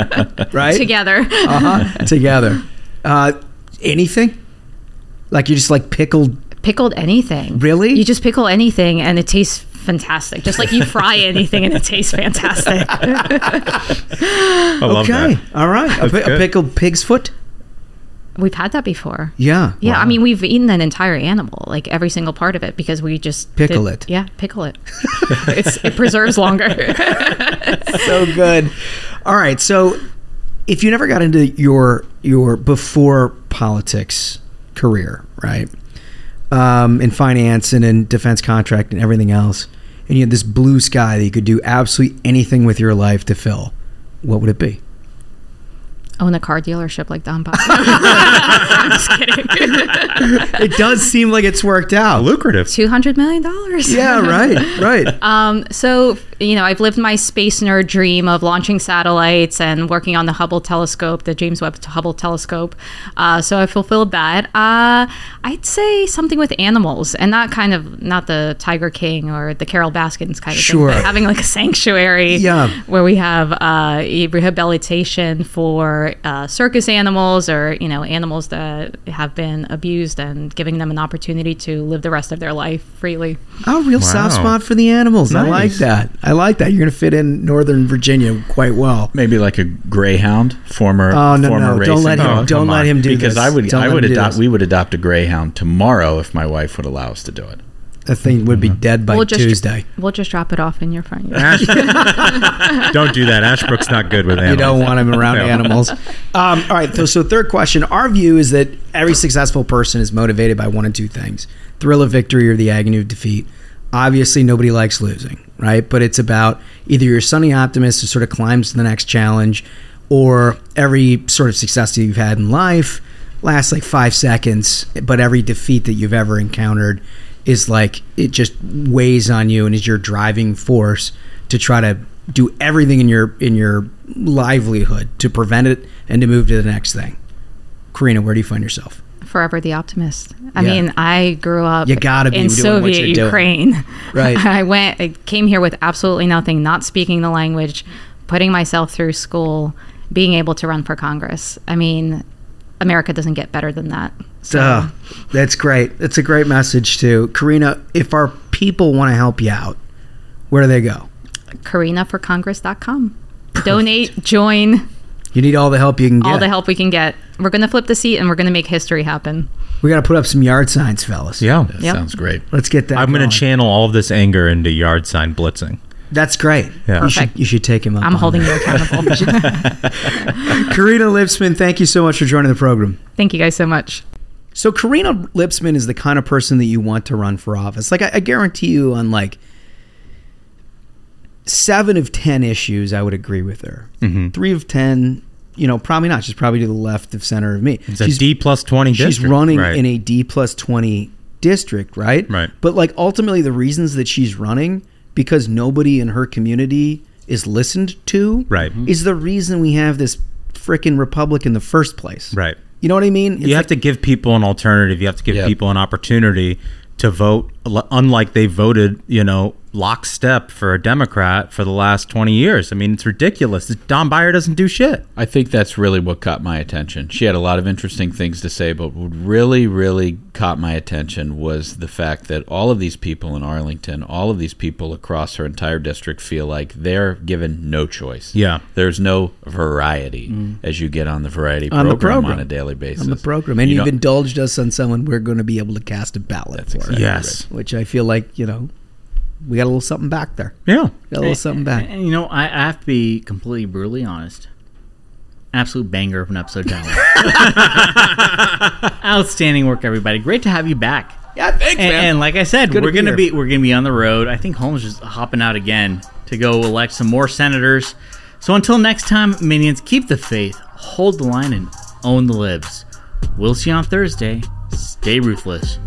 Right? Together. Uh-huh. Together. Uh, anything? Like you just like pickled? Pickled anything. Really? You just pickle anything and it tastes fantastic. Just like you fry anything and it tastes fantastic. I love okay. that. All right. A, p- a pickled pig's foot? We've had that before. Yeah. Yeah. Wow. I mean, we've eaten an entire animal, like every single part of it, because we just... Pickle did, it. Yeah, pickle it. it's, it preserves longer. So good. All right. So if you never got into your your before politics career, right, um, in finance and in defense contract and everything else, and you had this blue sky that you could do absolutely anything with your life to fill, what would it be? Own a car dealership like Don Beyer. I'm just kidding. It does seem like it's worked out. Lucrative. two hundred million dollars. Yeah, right, right. Um, so, you know, I've lived my space nerd dream of launching satellites and working on the Hubble telescope, the James Webb Hubble telescope. Uh, so I fulfilled that. Uh, I'd say something with animals and not kind of, not the Tiger King or the Carol Baskins kind of sure. thing, but having like a sanctuary yeah. where we have uh, rehabilitation for Uh, circus animals or, you know, animals that have been abused and giving them an opportunity to live the rest of their life freely. Oh, real wow. soft spot for the animals. Nice. I like that. I like that. You're going to fit in Northern Virginia quite well. Maybe like a greyhound, former Oh, no, former no. Racing. Don't let him, oh, don't let him do because this. Because I would, I would adopt, we would adopt a greyhound tomorrow if my wife would allow us to do it. That thing would be dead by we'll just, Tuesday. We'll just drop it off in your front yard. Don't do that. Ashbrook's not good with animals. You don't want him around no. animals. Um, all right. So, so third question. Our view is that every successful person is motivated by one of two things, thrill of victory or the agony of defeat. Obviously, nobody likes losing, right? But it's about either you're a sunny optimist who sort of climbs to the next challenge or every sort of success that you've had in life lasts like five seconds, but every defeat that you've ever encountered is like it just weighs on you and is your driving force to try to do everything in your in your livelihood to prevent it and to move to the next thing. Karina, where do you find yourself? Forever the optimist. I yeah. mean, I grew up you gotta be in Soviet Ukraine. Doing. Right. I went, I came here with absolutely nothing, not speaking the language, putting myself through school, being able to run for Congress. I mean, America doesn't get better than that. So uh, that's great. That's a great message too. Karina, if our people want to help you out, where do they go? Karina for Congress dot com. Donate, join. You need all the help you can get. All the help we can get. We're going to flip the seat and we're going to make history happen. We got to put up some yard signs, fellas. Yeah, that yep. sounds great. Let's get that. I'm going to channel all of this anger into yard sign blitzing. That's great. Yeah. You, should, you should take him up. I'm holding you accountable. Karina Lipsman, thank you so much for joining the program. Thank you guys so much. So Karina Lipsman is the kind of person that you want to run for office. Like I, I guarantee you on like seven of ten issues, I would agree with her. Mm-hmm. Three of ten, you know, probably not. She's probably to the left of center of me. It's she's, a D plus twenty district. She's running right. in a D plus twenty district, right? Right. But like ultimately the reasons that she's running because nobody in her community is listened to right. is the reason we have this frickin' republic in the first place. Right. You know what I mean? It's you have like, to give people an alternative. You have to give yep. people an opportunity to vote unlike they voted, you know, lockstep for a Democrat for the last twenty years. I mean, it's ridiculous. Don Beyer doesn't do shit. I think that's really what caught my attention. She had a lot of interesting things to say, but what really, really caught my attention was the fact that all of these people in Arlington, all of these people across her entire district feel like they're given no choice. Yeah. There's no variety mm. as you get on the variety on program, the program on a daily basis. On the program. And you you've indulged us on someone we're going to be able to cast a ballot that's for. Exactly yes. Right. Which I feel like, you know, we got a little something back there. Yeah. Got a little something back. And, and, and you know, I, I have to be completely brutally honest. Absolute banger of an episode down. Outstanding work, everybody. Great to have you back. Yeah, thanks, and, man. And like I said, Good we're gonna be, be we're gonna be on the road. I think Holmes is hopping out again to go elect some more senators. So until next time, minions, keep the faith, hold the line, and own the libs. We'll see you on Thursday. Stay ruthless.